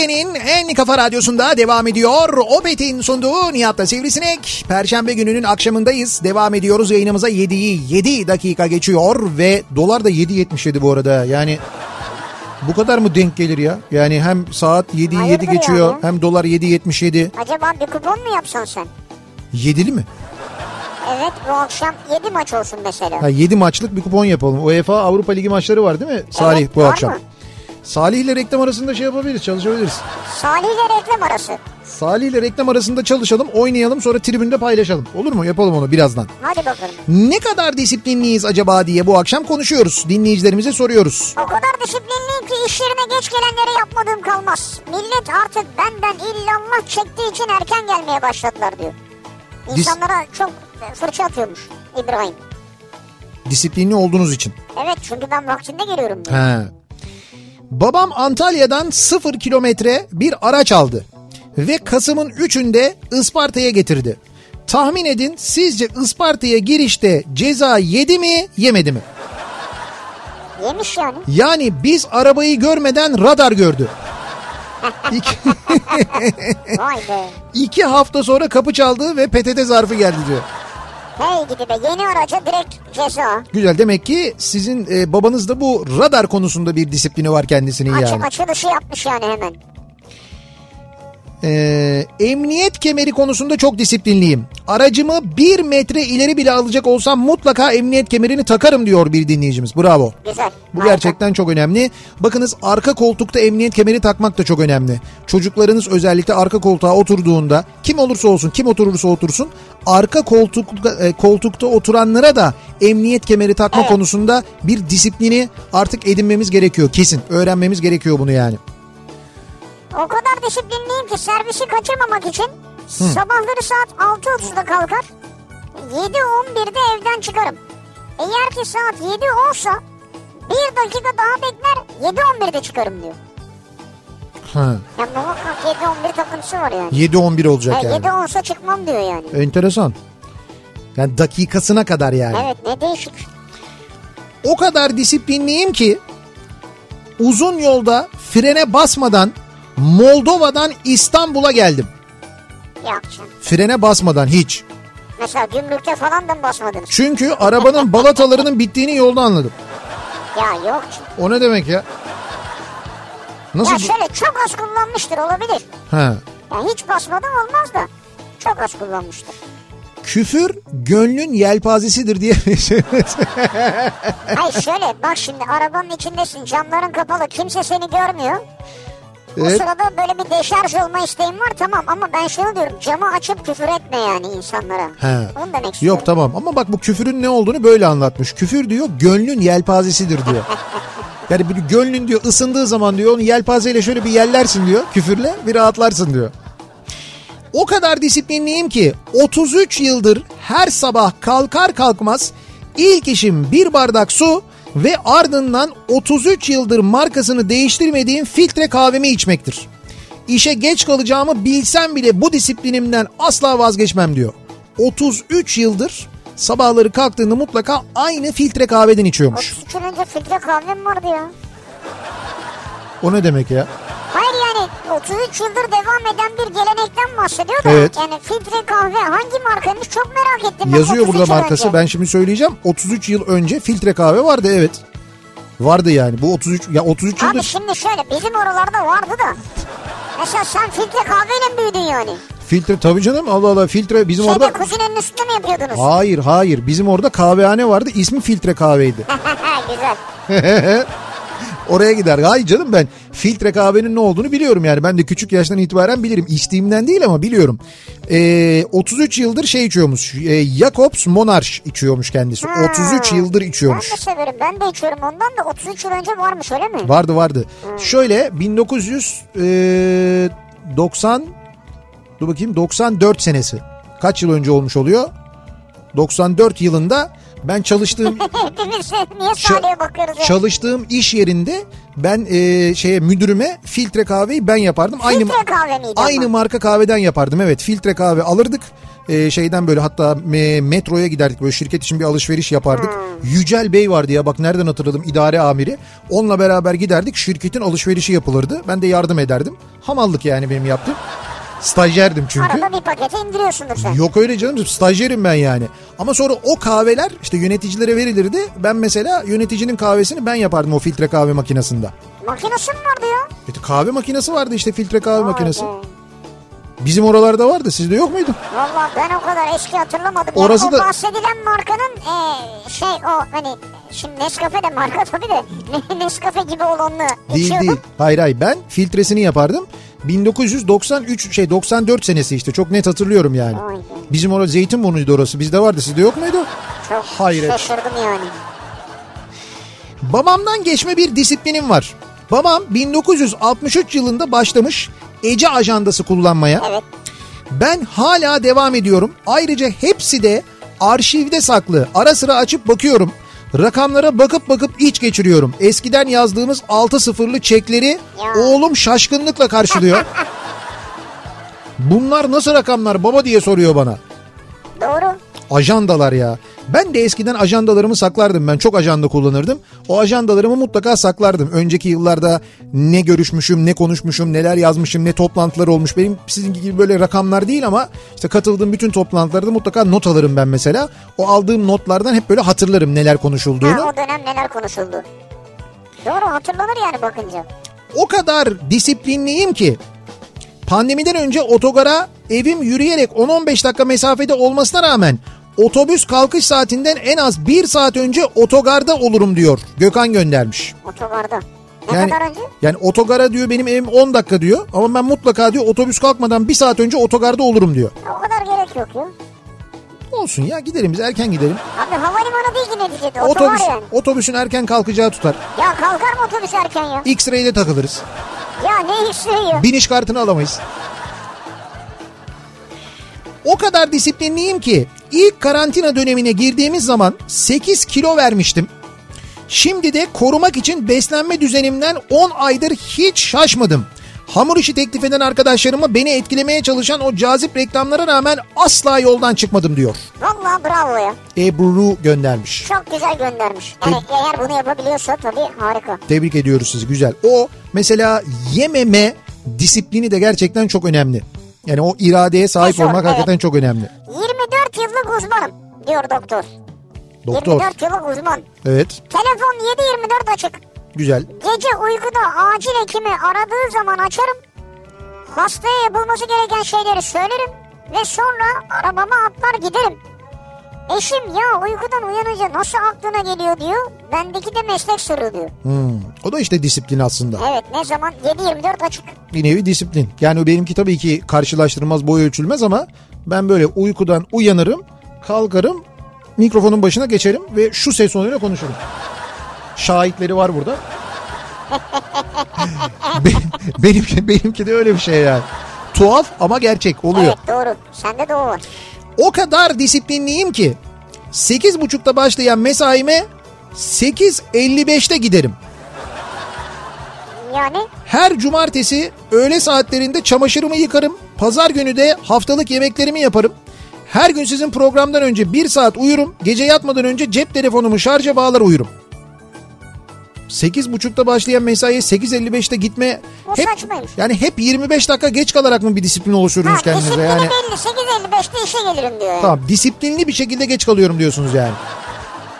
Türkiye'nin en kafa radyosunda devam ediyor. Opet'in sunduğu Nihat'la Sivrisinek. Perşembe gününün akşamındayız. Devam ediyoruz yayınımıza. 7'yi 7 dakika geçiyor ve dolar da 7.77 bu arada. Yani bu kadar mı denk gelir ya? Yani hem saat 7'yi 7 geçiyor yani, hem dolar 7.77. Acaba bir kupon mu yapsan sen? 7'li mi? Evet, bu akşam 7 maç olsun mesela. Ha, 7 maçlık bir kupon yapalım. UEFA Avrupa Ligi maçları var değil mi Salih, evet, bu akşam? Mı? Salih ile reklam arasında şey yapabiliriz, çalışabiliriz. Salih ile reklam arası. Salih ile reklam arasında çalışalım, oynayalım, sonra tribünde paylaşalım. Olur mu? Yapalım onu birazdan. Hadi bakalım. Ne kadar disiplinliyiz acaba diye bu akşam konuşuyoruz. Dinleyicilerimize soruyoruz. O kadar disiplinliyim ki işlerine geç gelenlere yapmadığım kalmaz. Millet artık benden illallah çektiği için erken gelmeye başladılar diyor. İnsanlara çok fırça atıyormuş İbrahim. Disiplinli olduğunuz için. Evet, çünkü ben vaktinde geliyorum. He. Babam Antalya'dan 0 kilometre bir araç aldı ve Kasım'ın 3'ünde Isparta'ya getirdi. Tahmin edin, sizce Isparta'ya girişte ceza yedi mi, yemedi mi? Yemiş yani. Yani biz arabayı görmeden radar gördü. 2 hafta sonra kapı çaldı ve PTT zarfı geldi diyor. Hey gidi be, yeni araca direkt ceza. Güzel, demek ki sizin babanız da bu radar konusunda bir disiplini var kendisinin. Yani. Açılışı yapmış yani hemen. Emniyet kemeri konusunda çok disiplinliyim. Aracımı 1 metre ileri bile alacak olsam mutlaka emniyet kemerini takarım diyor bir dinleyicimiz. Bravo. Güzel. Bu gerçekten çok önemli. Bakınız, arka koltukta emniyet kemeri takmak da çok önemli. Çocuklarınız özellikle arka koltuğa oturduğunda, kim olursa olsun, kim oturursa otursun, arka koltukta oturanlara da emniyet kemeri takma, evet, konusunda bir disiplini artık edinmemiz gerekiyor. Kesin öğrenmemiz gerekiyor bunu yani. O kadar disiplinliyim ki servisi kaçırmamak için sabahları saat 6.30'da kalkar, 7.11'de evden çıkarım. Eğer ki saat 7 olsa 1 dakika daha bekler, 7.11'de çıkarım diyor. Ha. Ya muhakkak 7.11 takıntısı var yani. 7.11 olacak yani. 7 olsa çıkmam diyor yani. Enteresan. Yani dakikasına kadar yani. Evet, ne değişik. O kadar disiplinliyim ki uzun yolda frene basmadan Moldova'dan İstanbul'a geldim. Yapacağım. Frene basmadan hiç. Mesela gümrükte falan da mı basmadınız? Çünkü arabanın balatalarının bittiğini yolda anladım. Ya yok. O ne demek ya? Nasıl? Ya şöyle çok az kullanmıştır, olabilir. He. Ya hiç basmadan olmaz da çok az kullanmıştır. Küfür gönlün yelpazesidir diye. Hayır şöyle bak, şimdi arabanın içindesin, camların kapalı, kimse seni görmüyor. Evet. O sırada böyle bir deşarj olma isteğim var, tamam, ama ben şunu diyorum, camı açıp küfür etme yani insanlara. He. Onu demek istiyorum. Yok tamam, ama bak bu küfürün ne olduğunu böyle anlatmış. Küfür diyor gönlün yelpazesidir diyor. Yani bir gönlün diyor ısındığı zaman diyor onu yelpazeyle şöyle bir yellersin diyor, küfürle bir rahatlarsın diyor. O kadar disiplinliyim ki 33 yıldır her sabah kalkar kalkmaz ilk işim bir bardak su ve ardından 33 yıldır markasını değiştirmediğim filtre kahvemi içmektir. İşe geç kalacağımı bilsem bile bu disiplinimden asla vazgeçmem diyor. 33 yıldır sabahları kalktığında mutlaka aynı filtre kahveden içiyormuş. 33 yıl önce filtre kahvem vardı ya. O ne demek ya? Hayır yani 33 yıldır devam eden bir gelenekten bahsediyor da. Evet. Yani filtre kahve hangi markaymış çok merak ettim. Yazıyor burada markası önce. Ben şimdi söyleyeceğim. 33 yıl önce filtre kahve vardı, evet. Vardı yani bu 33 ya 33 yıldır. Abi şimdi şöyle bizim oralarda vardı da. Mesela sen filtre kahveyle mi büyüdün yani? Filtre tabii canım, Allah Allah, filtre bizim şeyde, orada. Kuzinenin üstünde mi yapıyordunuz? Hayır bizim orada kahvehane vardı, ismi filtre kahveydi. Güzel. Oraya gider. Hayır canım, ben filtre kahvenin ne olduğunu biliyorum yani. Ben de küçük yaştan itibaren bilirim. İçtiğimden değil ama biliyorum. 33 yıldır şey içiyormuş. Jacobs Monarch içiyormuş kendisi. 33 yıldır içiyormuş. Ben de severim. Ben de içiyorum ondan da. 33 yıl önce varmış, öyle mi? Vardı. Şöyle 94 senesi. Kaç yıl önce olmuş oluyor? 94 yılında ben çalıştığım çalıştığım iş yerinde ben müdürüme filtre kahveyi ben yapardım. Filtre kahve miydi? Aynı marka kahveden yapardım, evet. Filtre kahve alırdık. şeyden böyle hatta metroya giderdik, böyle şirket için bir alışveriş yapardık. Yücel Bey vardı ya, bak nereden hatırladım, idare amiri. Onunla beraber giderdik, şirketin alışverişi yapılırdı. Ben de yardım ederdim. Hamallık yani benim yaptığım. Stajyerdim çünkü. Arada bir pakete indiriyorsundur sen. Yok öyle canım, stajyerim ben yani. Ama sonra o kahveler işte yöneticilere verilirdi. Ben mesela yöneticinin kahvesini ben yapardım o filtre kahve makinesinde. Makinesi mi vardı ya? İşte kahve makinesi vardı işte, filtre kahve makinesi. Bizim oralarda vardı, sizde yok muydu? Vallahi ben o kadar eski hatırlamadım. Orası yani da... O bahsedilen markanın o hani şimdi Nescafe de marka tabii de Nescafe gibi olanını içiyordum. Değil. Hayır, ben filtresini yapardım. 1993 94 senesi işte, çok net hatırlıyorum yani. Bizim orada Zeytinburnu'ydu orası, bizde vardı, sizde yok muydu? Çok hayret. Şaşırdım yani. Babamdan geçme bir disiplinim var. Babam 1963 yılında başlamış Ece ajandası kullanmaya. Evet. Ben hala devam ediyorum. Ayrıca hepsi de arşivde saklı. Ara sıra açıp bakıyorum. Rakamlara bakıp iç geçiriyorum. Eskiden yazdığımız 6-0'lı çekleri oğlum şaşkınlıkla karşılıyor. Bunlar nasıl rakamlar baba diye soruyor bana. Doğru. Ajandalar ya. Ben de eskiden ajandalarımı saklardım. Ben çok ajanda kullanırdım. O ajandalarımı mutlaka saklardım. Önceki yıllarda ne görüşmüşüm, ne konuşmuşum, neler yazmışım, ne toplantılar olmuş. Benim sizinki gibi böyle rakamlar değil ama işte katıldığım bütün toplantılarda mutlaka not alırım ben mesela. O aldığım notlardan hep böyle hatırlarım neler konuşulduğunu. Ha, o dönem neler konuşuldu. Doğru, hatırlanır yani bakınca. O kadar disiplinliyim ki pandemiden önce otogara evim yürüyerek 10-15 dakika mesafede olmasına rağmen otobüs kalkış saatinden en az 1 saat önce otogarda olurum diyor. Gökhan göndermiş. Otogarda. Ne kadar önce? Yani otogara diyor benim evim 10 dakika diyor. Ama ben mutlaka diyor otobüs kalkmadan 1 saat önce otogarda olurum diyor. O kadar gerek yok ya. Olsun ya, gidelim biz, erken gidelim. Abi havalimanı değil ki neticede. Otobüs, yani. Otobüsün erken kalkacağı tutar. Ya kalkar mı otobüs erken ya? X-ray'de takılırız. Ya ne X-ray ya? Biniş kartını alamayız. O kadar disiplinliyim ki ilk karantina dönemine girdiğimiz zaman 8 kilo vermiştim. Şimdi de korumak için beslenme düzenimden 10 aydır hiç şaşmadım. Hamur işi teklif eden arkadaşlarıma beni etkilemeye çalışan o cazip reklamlara rağmen asla yoldan çıkmadım diyor. Vallahi bravo ya. Ebru göndermiş. Çok güzel göndermiş. Yani eğer bunu yapabiliyorsa tabii harika. Tebrik ediyoruz sizi, güzel. O mesela yememe disiplini de gerçekten çok önemli. Yani o iradeye sahip olmak hakikaten çok önemli. 24 yıllık uzmanım diyor doktor. 24 yıllık uzman. Evet. Telefon 7/24 açık. Güzel. Gece uykuda acil hekimi aradığı zaman açarım. Hastaya yapılması gereken şeyleri söylerim. Ve sonra arabama atlar giderim. Eşim ya uykudan uyanınca nasıl aklına geliyor diyor. Bendeki de meslek sırrı diyor. O da işte disiplin aslında. Evet, ne zaman 7/24 açık. Bir nevi disiplin. Yani benimki tabii ki karşılaştırmaz, boy ölçülmez ama ben böyle uykudan uyanırım, kalkarım, mikrofonun başına geçerim ve şu ses tonuyla konuşurum. Şahitleri var burada. benimki de öyle bir şey yani. Tuhaf ama gerçek oluyor. Evet, doğru. Sende de o var. O kadar disiplinliyim ki 8.30'da başlayan mesaime 8.55'te giderim. Yani? Her cumartesi öğle saatlerinde çamaşırımı yıkarım. Pazar günü de haftalık yemeklerimi yaparım. Her gün sizin programdan önce 1 saat uyurum. Gece yatmadan önce cep telefonumu şarja bağlar uyurum. 8.30'da başlayan mesaiye 8.55'te gitme. Saçmaymış. Yani hep 25 dakika geç kalarak mı bir disiplin oluşturuyorsunuz kendinize? Disiplini yani... belli. 8.55'te işe gelirim diyor. Yani. Tamam, disiplinli bir şekilde geç kalıyorum diyorsunuz yani.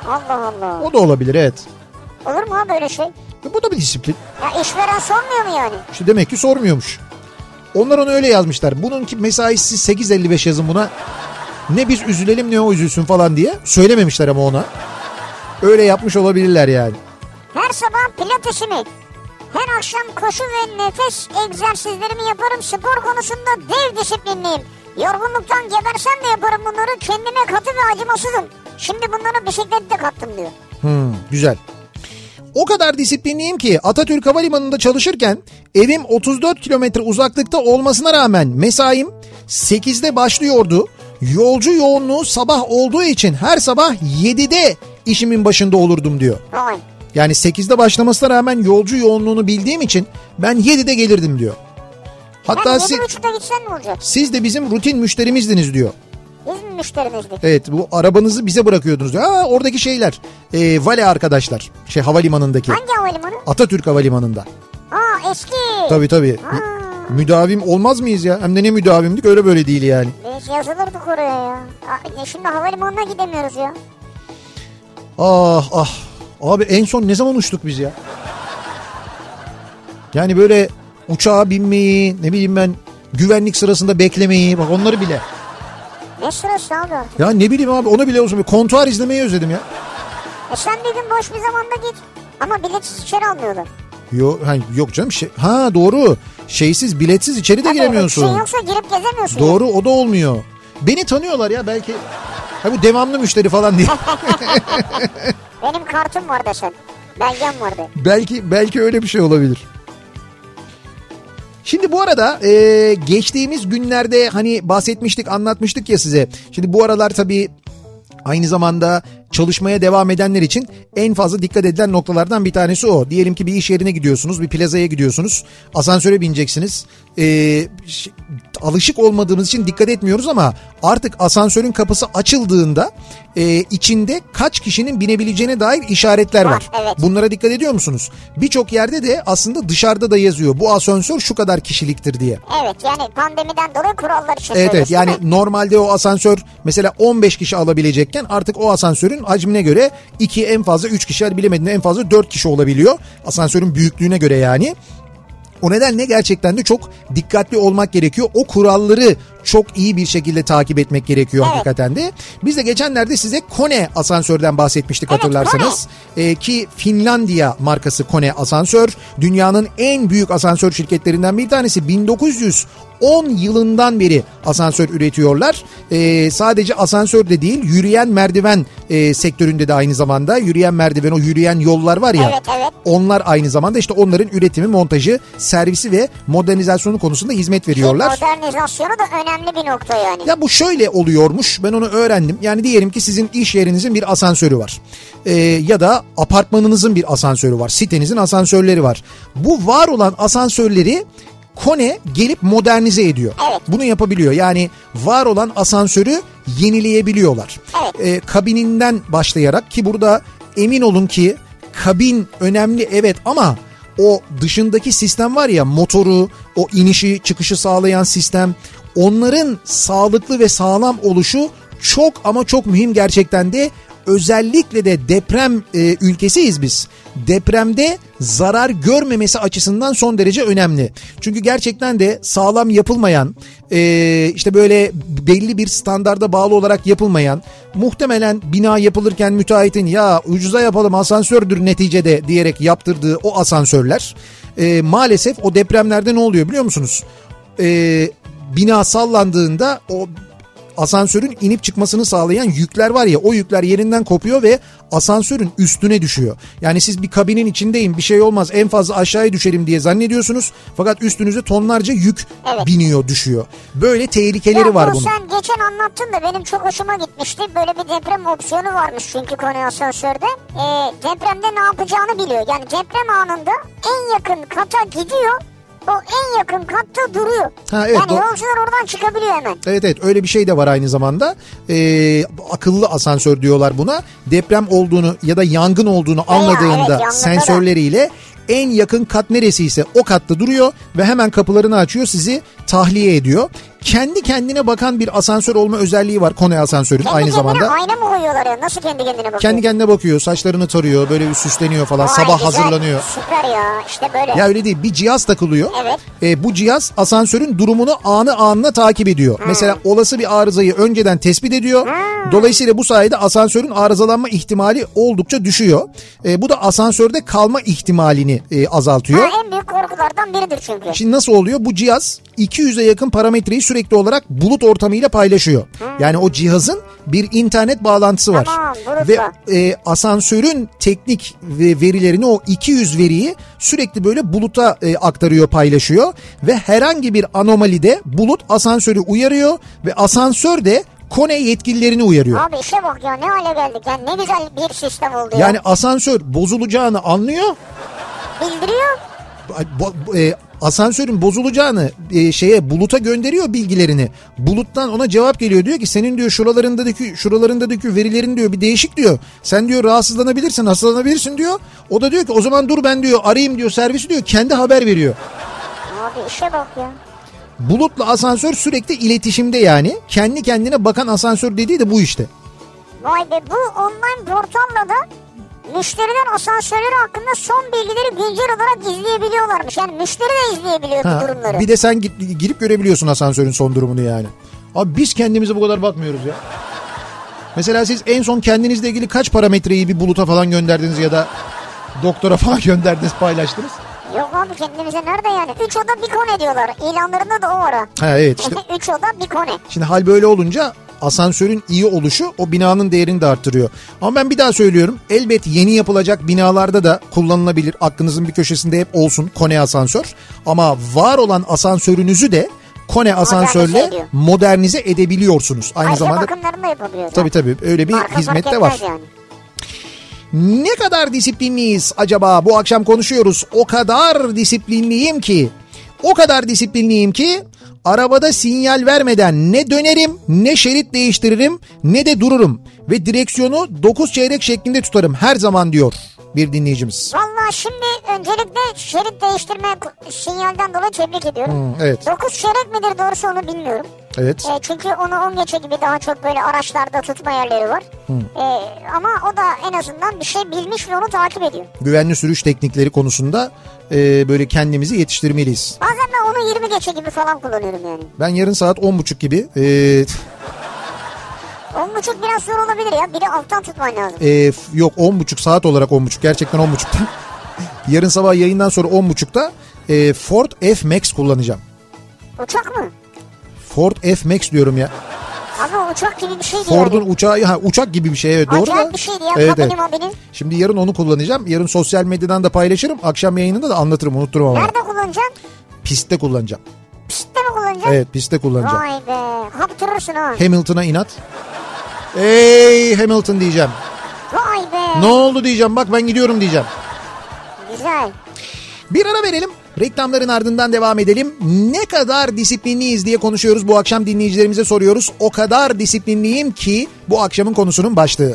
Allah Allah. O da olabilir, evet. Olur mu ha böyle şey? Bu da bir disiplin. Ya işveren sormuyor mu yani? İşte demek ki sormuyormuş. Onlar onu öyle yazmışlar. Bununki mesaisi 8.55 yazın buna. Ne biz üzülelim ne o üzülsün falan diye. Söylememişler ama ona. Öyle yapmış olabilirler yani. Her sabah pilatesimi, her akşam koşu ve nefes egzersizlerimi yaparım. Spor konusunda dev disiplinliyim. Yorgunluktan gebersem de yaparım bunları. Kendime katı ve acımasızım. Şimdi bunlara bisikleti de kattım diyor. Güzel. O kadar disiplinliyim ki Atatürk Havalimanı'nda çalışırken evim 34 kilometre uzaklıkta olmasına rağmen mesaim 8'de başlıyordu. Yolcu yoğunluğu sabah olduğu için her sabah 7'de işimin başında olurdum diyor. Vay. Yani 8'de başlamasına rağmen yolcu yoğunluğunu bildiğim için ben 7'de gelirdim diyor. Hatta ben 7.30'da gitsen ne olacak? Siz de bizim rutin müşterimizdiniz diyor. müşterinizdi. Evet, bu arabanızı bize bırakıyordunuz. Aa, oradaki şeyler. Vale arkadaşlar. Şey, havalimanındaki. Hangi havalimanı? Atatürk Havalimanı'nda. Aa, eski. Tabii tabii. Aa. Müdavim olmaz mıyız ya? Hem de ne müdavimdik, öyle böyle değil yani. Biz yazılırdık oraya ya. Aa, şimdi havalimanına gidemiyoruz ya. Ah ah. Abi en son ne zaman uçtuk biz ya? Yani böyle uçağa binmeyi, ne bileyim ben, güvenlik sırasında beklemeyi, bak onları bile. Ne sırası abi artık? Ya ne bileyim abi, ona bile olsun. Kontuar izlemeyi özledim ya. Sen bir gün boş bir zamanda git. Ama biletsiz içeri almıyorlar. Yok, hani yok canım. Şey, ha doğru. Şeysiz, biletsiz içeri de abi, giremiyorsun. Şey yoksa girip gezemiyorsun. Doğru yani. O da olmuyor. Beni tanıyorlar ya belki. Ha, bu devamlı müşteri falan diye. Benim kartım var da sen. Belgem vardı. Belki öyle bir şey olabilir. Şimdi bu arada geçtiğimiz günlerde hani bahsetmiştik, anlatmıştık ya size. Şimdi bu aralar tabii aynı zamanda çalışmaya devam edenler için en fazla dikkat edilen noktalardan bir tanesi o. Diyelim ki bir iş yerine gidiyorsunuz, bir plazaya gidiyorsunuz, asansöre bineceksiniz. Alışık olmadığımız için dikkat etmiyoruz ama artık asansörün kapısı açıldığında içinde kaç kişinin binebileceğine dair işaretler var. Evet. Bunlara dikkat ediyor musunuz? Birçok yerde de aslında dışarıda da yazıyor. Bu asansör şu kadar kişiliktir diye. Evet, yani pandemiden dolayı kurallar için. Evet, yani normalde o asansör mesela 15 kişi alabilecekken artık o asansörün hacmine göre 2, en fazla 3 kişi, bilemediğinde en fazla 4 kişi olabiliyor. Asansörün büyüklüğüne göre yani. O nedenle gerçekten de çok dikkatli olmak gerekiyor. O kuralları çok iyi bir şekilde takip etmek gerekiyor, evet. Hakikaten de. Biz de geçenlerde size Kone asansörden bahsetmiştik, evet, hatırlarsanız. Ki Finlandiya markası Kone asansör dünyanın en büyük asansör şirketlerinden bir tanesi. 1910 yılından beri asansör üretiyorlar. Sadece asansör de değil, yürüyen merdiven sektöründe de aynı zamanda. Yürüyen merdiven, o yürüyen yollar var ya, evet, evet. Onlar aynı zamanda işte onların üretimi, montajı, servisi ve modernizasyonu konusunda hizmet veriyorlar. Modernizasyonu da önemli bir nokta yani. Ya bu şöyle oluyormuş, ben onu öğrendim. Yani diyelim ki sizin iş yerinizin bir asansörü var. Ya da apartmanınızın bir asansörü var. Sitenizin asansörleri var. Bu var olan asansörleri Kone gelip modernize ediyor. Evet. Bunu yapabiliyor. Yani var olan asansörü yenileyebiliyorlar. Evet. Kabininden başlayarak, ki burada emin olun ki kabin önemli, evet, ama o dışındaki sistem var ya, motoru, o inişi çıkışı sağlayan sistem, onların sağlıklı ve sağlam oluşu çok ama çok mühim gerçekten de. Özellikle de deprem ülkesiyiz biz. Depremde zarar görmemesi açısından son derece önemli. Çünkü gerçekten de sağlam yapılmayan, işte böyle belli bir standarda bağlı olarak yapılmayan, muhtemelen bina yapılırken müteahhitin ya ucuza yapalım asansördür neticede diyerek yaptırdığı o asansörler, maalesef o depremlerde ne oluyor biliyor musunuz? Bina sallandığında o asansörün inip çıkmasını sağlayan yükler var ya, o yükler yerinden kopuyor ve asansörün üstüne düşüyor. Yani siz bir kabinin içindeyim, bir şey olmaz, en fazla aşağıya düşerim diye zannediyorsunuz. Fakat üstünüze tonlarca yük, evet, biniyor, düşüyor. Böyle tehlikeleri ya, var bunun. Sen geçen anlattın da benim çok hoşuma gitmişti. Böyle bir deprem opsiyonu varmış çünkü Kone asansörde. Depremde ne yapacağını biliyor. Yani deprem anında en yakın kata gidiyor. O en yakın katta duruyor. Ha, evet, yani yolcular oradan çıkabiliyor hemen. Evet evet, öyle bir şey de var aynı zamanda. Akıllı asansör diyorlar buna. Deprem olduğunu ya da yangın olduğunu anladığında, evet, sensörleriyle en yakın kat neresiyse o katta duruyor ve hemen kapılarını açıyor, sizi tahliye ediyor. Kendi kendine bakan bir asansör olma özelliği var Kone asansörün aynı zamanda. Kendi kendine ayna mı koyuyorlar ya? Nasıl kendi kendine bakıyor? Kendi kendine bakıyor, saçlarını tarıyor, böyle bir süsleniyor falan. Vay, sabah güzel, hazırlanıyor. Süper ya, işte böyle. Ya öyle değil, bir cihaz takılıyor. Evet. Bu cihaz asansörün durumunu anı anına takip ediyor. Hmm. Mesela olası bir arızayı önceden tespit ediyor. Hmm. Dolayısıyla bu sayede asansörün arızalanma ihtimali oldukça düşüyor. Bu da asansörde kalma ihtimalini azaltıyor. Ha, en büyük korkulardan biridir çünkü. Şimdi nasıl oluyor? Bu cihaz 200'e yakın parametreyi sürekli olarak bulut ortamıyla paylaşıyor. Hmm. Yani o cihazın bir internet bağlantısı var. Tamam, ve asansörün teknik verilerini, o 200 veriyi sürekli böyle buluta aktarıyor, paylaşıyor ve herhangi bir anomalide bulut asansörü uyarıyor ve asansör de Kone yetkililerini uyarıyor. Abi işe bak ya, ne hale geldik ya, ne güzel bir sistem oldu ya. Yani asansör bozulacağını anlıyor. Bildiriyor. asansörün bozulacağını buluta gönderiyor bilgilerini. Buluttan ona cevap geliyor, diyor ki senin diyor şuralarındaki verilerin diyor bir değişik diyor. Sen diyor rahatsızlanabilirsin, hastalanabilirsin diyor. O da diyor ki o zaman dur ben diyor arayayım diyor servisi diyor, kendi haber veriyor. Abi işe bak ya. Bulutla asansör sürekli iletişimde yani. Kendi kendine bakan asansör dediği de bu işte. Vay be, bu online bir ortamla da müşteriden asansörleri hakkında son bilgileri güncel olarak izleyebiliyorlarmış. Yani müşteri de izleyebiliyor bu durumları. Bir de sen girip görebiliyorsun asansörün son durumunu yani. Abi biz kendimize bu kadar bakmıyoruz ya. Mesela siz en son kendinizle ilgili kaç parametreyi bir buluta falan gönderdiniz ya da doktora falan gönderdiniz, paylaştınız? Yok abi, kendimize nerede yani? 3 oda bir kone diyorlar. İlanlarında da o ara. Ha evet işte. 3 oda bir kone. Şimdi hal böyle olunca asansörün iyi oluşu o binanın değerini de artırıyor. Ama ben bir daha söylüyorum. Elbet yeni yapılacak binalarda da kullanılabilir. Aklınızın bir köşesinde hep olsun Kone asansör. Ama var olan asansörünüzü de Kone asansörle modernize edebiliyorsunuz. Aynı zamanda bakımlarını da yapabiliyoruz. Tabii öyle bir hizmet de var. Yani. Ne kadar disiplinliyiz acaba? Bu akşam konuşuyoruz. O kadar disiplinliyim ki arabada sinyal vermeden ne dönerim, ne şerit değiştiririm, ne de dururum. Ve direksiyonu 9 çeyrek şeklinde tutarım her zaman diyor bir dinleyicimiz. Vallahi şimdi öncelikle şerit değiştirme sinyalden dolayı tebrik ediyorum. Evet. 9 çeyrek midir doğrusu onu bilmiyorum. Evet. Çünkü onu 10 geçe gibi daha çok böyle araçlarda tutma yerleri var. Ama o da en azından bir şey bilmiş ve onu takip ediyor. Güvenli sürüş teknikleri konusunda böyle kendimizi yetiştirmeliyiz. Bazen ben onu 20 geçe gibi falan kullanıyorum yani. Ben yarın saat 10.30 gibi... 10.30 biraz zor olabilir ya. Bir de alttan tutman lazım. Yok 10.30 saat olarak 10.30. Gerçekten 10.30'da. Yarın sabah yayından sonra 10.30'da Ford F-MAX kullanacağım. Uçak mı? Ford F-MAX diyorum ya. Ama uçak gibi bir şey değil. Ford'un yani. Uçağı, uçak gibi bir şey, evet, doğru da. Uçak bir şeydi ya, evet, kabini mabini. Şimdi yarın onu kullanacağım. Yarın sosyal medyadan da paylaşırım. Akşam yayınında da anlatırım, unutturmam. Nerede kullanacaksın? Pistte kullanacağım. Pistte mi kullanacaksın? Evet, pistte kullanacağım. Vay be, haptırırsın ha. Hamilton'a inat. Ey Hamilton diyeceğim. Vay be. Ne oldu diyeceğim, bak ben gidiyorum diyeceğim. Güzel. Bir ara verelim. Reklamların ardından devam edelim. Ne kadar disiplinliyiz diye konuşuyoruz. Bu akşam dinleyicilerimize soruyoruz. O kadar disiplinliyim ki bu akşamın konusunun başlığı.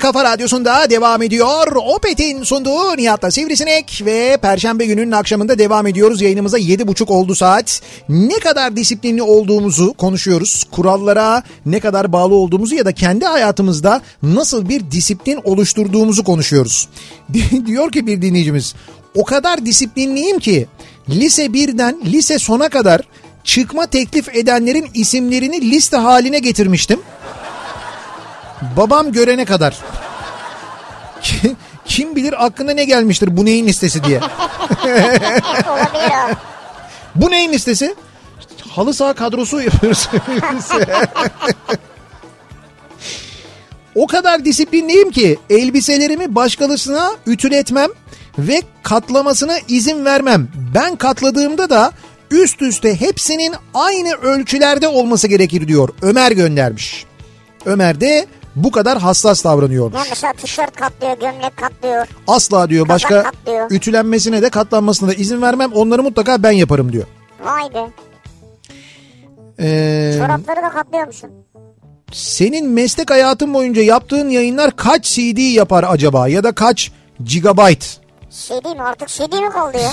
Kafa Radyosu'nda devam ediyor. Opet'in sunduğu Nihat'la Sivrisinek ve Perşembe gününün akşamında devam ediyoruz. Yayınımıza 7.30 oldu saat. Ne kadar disiplinli olduğumuzu konuşuyoruz. Kurallara ne kadar bağlı olduğumuzu ya da kendi hayatımızda nasıl bir disiplin oluşturduğumuzu konuşuyoruz. Diyor ki bir dinleyicimiz, o kadar disiplinliyim ki lise 1'den lise sona kadar çıkma teklif edenlerin isimlerini liste haline getirmiştim. Babam görene kadar. Kim bilir aklına ne gelmiştir, bu neyin listesi diye. Bu neyin listesi? İşte halı saha kadrosu yapıyoruz. O kadar disiplinliyim ki elbiselerimi başkalarına ütületmem ve katlamasına izin vermem. Ben katladığımda da üst üste hepsinin aynı ölçülerde olması gerekir diyor. Ömer göndermiş. Ömer de bu kadar hassas davranıyormuş. Ya mesela tişört katlıyor, gömlek katlıyor. Asla diyor, başka katlıyor. Ütülenmesine de katlanmasına da izin vermem. Onları mutlaka ben yaparım diyor. Vay be. Çorapları da katlıyor musun? Senin meslek hayatın boyunca yaptığın yayınlar kaç CD yapar acaba? Ya da kaç gigabyte? CD mi? Artık CD mi kaldı ya?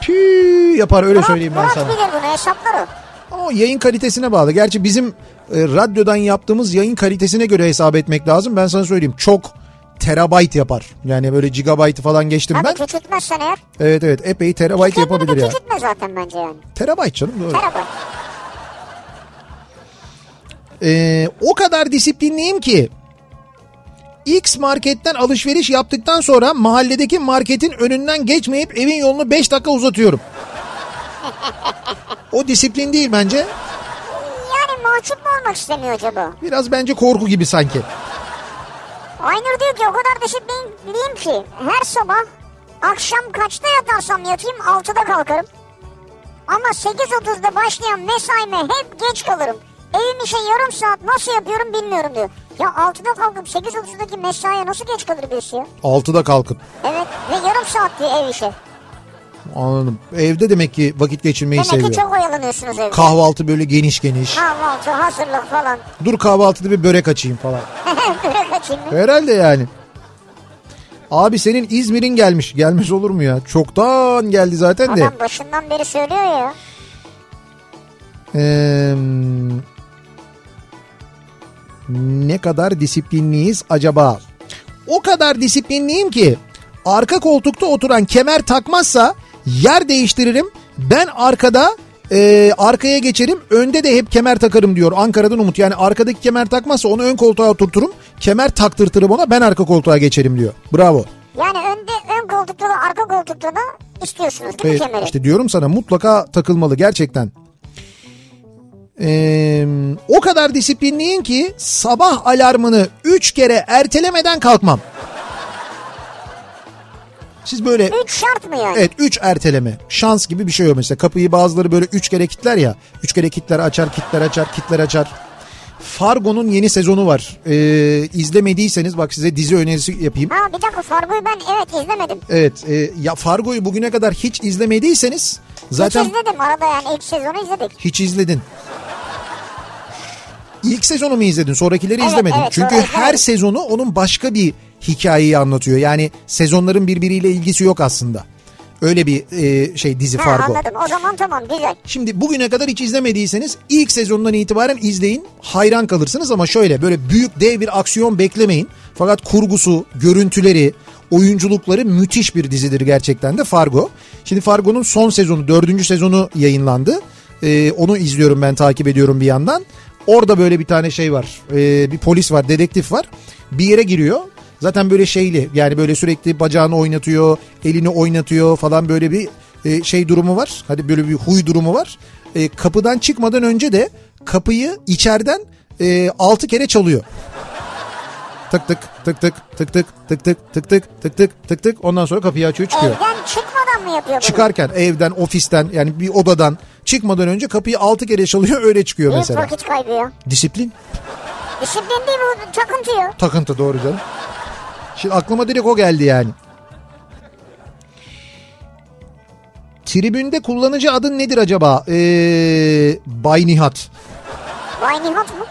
Püü yapar, öyle söyleyeyim ben sana. Murat bilir bunu, hesapları. O yayın kalitesine bağlı. Gerçi bizim radyodan yaptığımız yayın kalitesine göre hesap etmek lazım. Ben sana söyleyeyim, çok terabayt yapar. Yani böyle gigabaytı falan geçtim abi ben. Abi küçültmezsen eğer. Evet epey terabayt yapabilir ya. Küçültme zaten bence yani. Terabayt canım, doğru. Terabayt. O kadar disiplinliyim ki X marketten alışveriş yaptıktan sonra mahalledeki marketin önünden geçmeyip evin yolunu 5 dakika uzatıyorum. O disiplin değil bence. Mahcup mu olmak istemiyor acaba? Biraz bence korku gibi sanki. Aynur diyor ki o kadar disiplinliyim ki her sabah akşam kaçta yatarsam yatayım 6'da kalkarım. Ama 8.30'da başlayan mesaime hep geç kalırım. Evim için yarım saat nasıl yapıyorum bilmiyorum diyor. Ya 6'da kalkıp 8.30'daki mesaiye nasıl geç kalır birisi ya? 6'da kalkıp. Evet ve yarım saat diyor ev işe. Anladım. Evde demek ki vakit geçirmeyi demek seviyor. Demek ki çok oyalanıyorsunuz evde. Kahvaltı böyle geniş geniş. Kahvaltı hazırlık falan. Dur kahvaltıda bir börek açayım falan. Börek açayım mı? Herhalde yani. Abi senin İzmir'in gelmiş. Gelmez olur mu ya? Çoktan geldi zaten de. Adam başından beri söylüyor ya. Ne kadar disiplinliyiz acaba? O kadar disiplinliyim ki arka koltukta oturan kemer takmazsa yer değiştiririm. Ben arkada arkaya geçerim. Önde de hep kemer takarım diyor Ankara'dan Umut. Yani arkadaki kemer takmazsa onu ön koltuğa oturturum. Kemer taktırtırım ona, ben arka koltuğa geçerim diyor. Bravo. Yani ön koltukta da arka koltukta da istiyorsunuz değil mi kemeri? İşte diyorum sana, mutlaka takılmalı gerçekten. O kadar disiplinliyim ki sabah alarmını 3 kere ertelemeden kalkmam. Siz böyle... 3 şart mı yani? Evet, 3 erteleme. Şans gibi bir şey yok mesela. Kapıyı bazıları böyle 3 kere kilitler ya. 3 kere kilitler açar, kilitler açar, kilitler açar. Fargo'nun yeni sezonu var. İzlemediyseniz bak size dizi önerisi yapayım. Ha bir dakika, Fargo'yu ben evet izlemedim. Evet ya Fargo'yu bugüne kadar hiç izlemediyseniz zaten... Hiç izledim arada yani, ilk sezonu izledik. Hiç izledin. İlk sezonu mu izledin? Sonrakileri evet, izlemedin. Evet, çünkü her sezonu onun başka bir hikayeyi anlatıyor. Yani sezonların birbiriyle ilgisi yok aslında. Öyle bir dizi Fargo. Anladım, o zaman tamam, güzel. Şimdi bugüne kadar hiç izlemediyseniz ilk sezondan itibaren izleyin. Hayran kalırsınız ama şöyle böyle büyük dev bir aksiyon beklemeyin. Fakat kurgusu, görüntüleri, oyunculukları müthiş bir dizidir gerçekten de Fargo. Şimdi Fargo'nun son sezonu, 4. sezonu yayınlandı. Onu izliyorum ben, takip ediyorum bir yandan. Orada böyle bir tane şey var. Bir polis var, dedektif var. Bir yere giriyor. Zaten böyle yani böyle sürekli bacağını oynatıyor, elini oynatıyor falan, böyle bir şey durumu var. Hadi böyle bir huy durumu var. Kapıdan çıkmadan önce de kapıyı içeriden 6 kere çalıyor. Tık tık tık tık tık tık tık tık tık tık tık tık tık tık, ondan sonra kapıyı açıyor, çıkıyor. Evden çıkmadan mı yapıyor bunu? Çıkarken evden, ofisten, yani bir odadan çıkmadan önce kapıyı 6 kere çalıyor, öyle çıkıyor mesela. Vakit kaybı ya. Disiplin. Disiplin değil bu, takıntı ya. Takıntı, doğru canım. Şimdi aklıma direkt o geldi yani. Tribünde kullanıcı adın nedir acaba? Bay Nihat. Bay Nihat mı?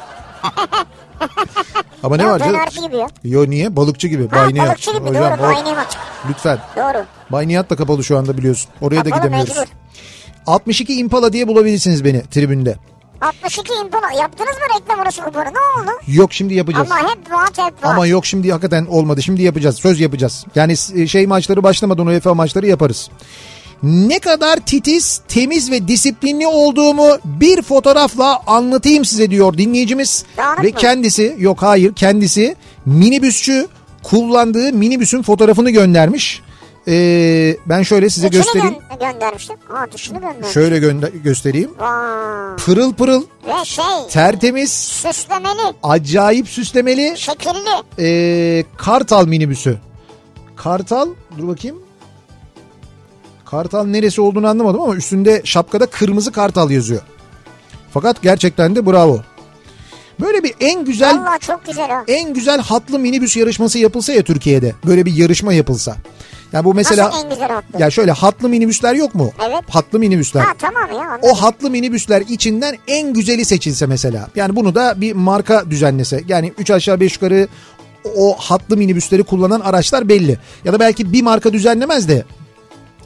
Ama ne var canım? Dönerci gibi ya. Yo niye? Balıkçı gibi. Ha, Bay Nihat. Balıkçı gibi, hocam, doğru. Bay Nihat. Lütfen. Doğru. Bay Nihat da kapalı şu anda biliyorsun. Oraya kapalı da gidemiyoruz. Mecbur. 62 Impala diye bulabilirsiniz beni tribünde. 62 Impala yaptınız mı reklam orası kumarı, ne oldu? Yok şimdi yapacağız. Ama hep var, hep var. Ama yok şimdi hakikaten olmadı. Şimdi yapacağız, söz yapacağız. Yani maçları başlamadan UEFA maçları yaparız. Ne kadar titiz, temiz ve disiplinli olduğumu bir fotoğrafla anlatayım size diyor dinleyicimiz. Dağınık ve mı? Kendisi minibüsçü, kullandığı minibüsün fotoğrafını göndermiş. Ben şöyle size göstereyim. Göndermiştim. Şöyle göstereyim. Vay. Pırıl pırıl. Ve tertemiz. Süslemeli. Acayip süslemeli. Şekilli. Kartal minibüsü. Kartal, dur bakayım. Kartal neresi olduğunu anlamadım ama üstünde şapkada kırmızı kartal yazıyor. Fakat gerçekten de bravo. Böyle bir vallahi çok güzel o. En güzel hatlı minibüs yarışması yapılsa ya Türkiye'de. Böyle bir yarışma yapılsa. Ya bu mesela, nasıl en güzel hatlı? Ya şöyle hatlı minibüsler yok mu? Evet. Hatlı minibüsler. Ha tamam ya. Anladım. O hatlı minibüsler içinden en güzeli seçilse mesela. Yani bunu da bir marka düzenlese. Yani 3 aşağı 5 yukarı o hatlı minibüsleri kullanan araçlar belli. Ya da belki bir marka düzenlemez de.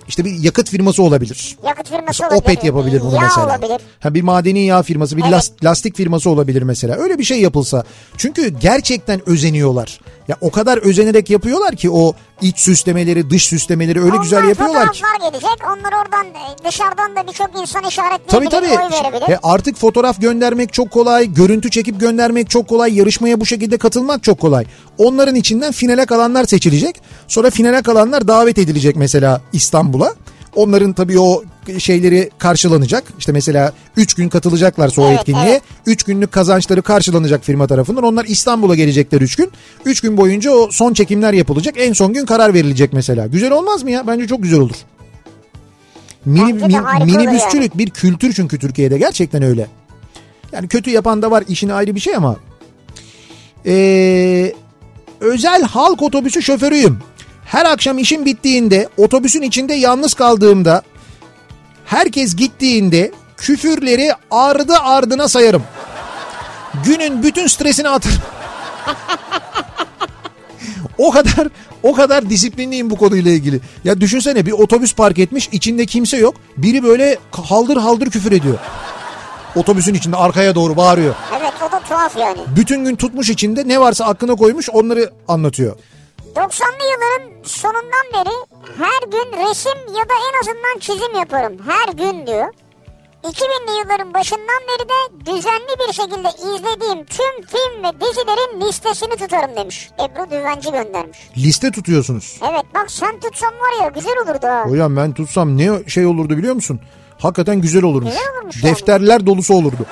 İşte bir yakıt firması olabilir. Yakıt firması işte olabilir. Opet yapabilir bunu mesela. Olabilir. Ha, bir madeni yağ firması, bir lastik firması olabilir mesela. Öyle bir şey yapılsa. Çünkü gerçekten özeniyorlar. Ya o kadar özenerek yapıyorlar ki o iç süslemeleri, dış süslemeleri öyle güzel yapıyorlar ki. Onlar gelecek. Onlar oradan dışarıdan da birçok insan işaretleyebilir. Tabii. Artık fotoğraf göndermek çok kolay. Görüntü çekip göndermek çok kolay. Yarışmaya bu şekilde katılmak çok kolay. Onların içinden finale kalanlar seçilecek. Sonra finale kalanlar davet edilecek mesela İstanbul'a. Onların tabii o şeyleri karşılanacak. İşte mesela 3 gün katılacaklarsa o etkinliğe 3 günlük kazançları karşılanacak firma tarafından. Onlar İstanbul'a gelecekler 3 gün. 3 gün boyunca o son çekimler yapılacak. En son gün karar verilecek mesela. Güzel olmaz mı ya? Bence çok güzel olur. Minibüsçülük yani bir kültür çünkü Türkiye'de gerçekten öyle. Yani kötü yapan da var, işine ayrı bir şey ama. Özel halk otobüsü şoförüyüm. Her akşam işim bittiğinde, otobüsün içinde yalnız kaldığımda, herkes gittiğinde küfürleri ardı ardına sayarım. Günün bütün stresini atarım. O kadar disiplinliyim bu konuyla ilgili. Ya düşünsene, bir otobüs park etmiş, içinde kimse yok. Biri böyle haldır haldır küfür ediyor. Otobüsün içinde arkaya doğru bağırıyor. Evet, o da tuhaf yani. Bütün gün tutmuş içinde, ne varsa aklına koymuş, onları anlatıyor. 90'lı yılların sonundan beri her gün resim ya da en azından çizim yaparım. Her gün diyor. 2000'li yılların başından beri de düzenli bir şekilde izlediğim tüm film ve dizilerin listesini tutarım demiş. Ebru Düvenci göndermiş. Liste tutuyorsunuz. Evet, bak sen tutsan var ya güzel olurdu ha. Hocam ben tutsam ne şey olurdu biliyor musun? Hakikaten güzel olurmuş. Güzel olurmuş defterler yani dolusu olurdu.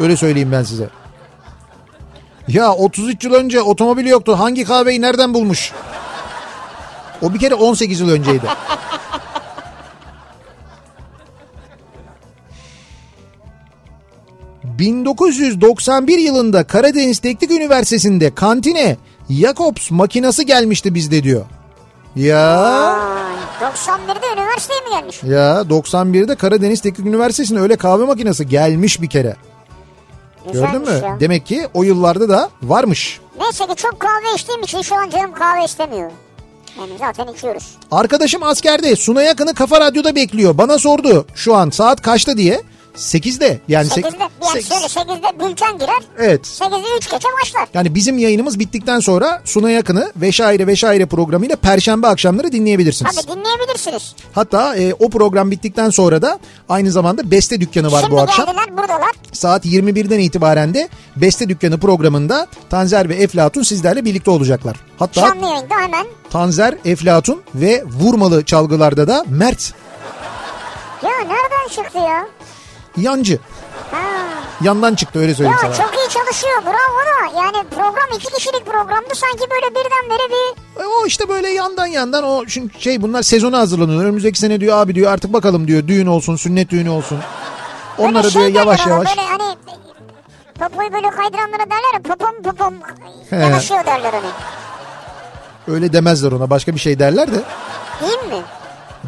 Öyle söyleyeyim ben size. Ya 33 yıl önce otomobili yoktu. Hangi kahveyi nereden bulmuş? O bir kere 18 yıl önceydi. ...1991 yılında Karadeniz Teknik Üniversitesi'nde kantine Jacobs makinası gelmişti bizde diyor. Ya... 91'de üniversiteye mi gelmiş? Ya 91'de Karadeniz Teknik Üniversitesi'ne öyle kahve makinesi gelmiş bir kere. Güzelmiş. Gördün mü? Ya. Demek ki o yıllarda da varmış. Neyse ki çok kahve içtiğim için şu an canım kahve istemiyor. Yani zaten içiyoruz. Arkadaşım askerde, Sunay Akın'ı Kafa Radyo'da bekliyor. Bana sordu şu an saat kaçta diye. 8'de yani 8'de bülten girer. Evet. 8'de 3 geçe başlar. Yani bizim yayınımız bittikten sonra Sunay Akın'ı Veşaire Veşaire programıyla perşembe akşamları dinleyebilirsiniz. Tabii dinleyebilirsiniz. Hatta o program bittikten sonra da aynı zamanda Beste Dükkanı var şimdi bu akşam. Şimdi geldiler, buradalar. Saat 21'den itibaren de Beste Dükkanı programında Tanzer ve Eflatun sizlerle birlikte olacaklar. Hatta canlı yayında hemen. Tanzer, Eflatun ve vurmalı çalgılarda da Mert. Ya nereden çıktı ya? Yancı. Ha. Yandan çıktı, öyle söyleyeyim ya, sana. Çok iyi çalışıyor, bravo da. Yani program 2 kişilik programdı, sanki böyle birdenbire bir... O işte böyle yandan o şey, bunlar sezona hazırlanıyor. Önümüzdeki sene diyor abi diyor artık bakalım diyor, düğün olsun, sünnet düğünü olsun. Onlara diyor yavaş yavaş. Böyle hani popoyu böyle kaydıranlara derler ya, popom yanaşıyor derler hani. Öyle demezler ona, başka bir şey derler de. Değil mi?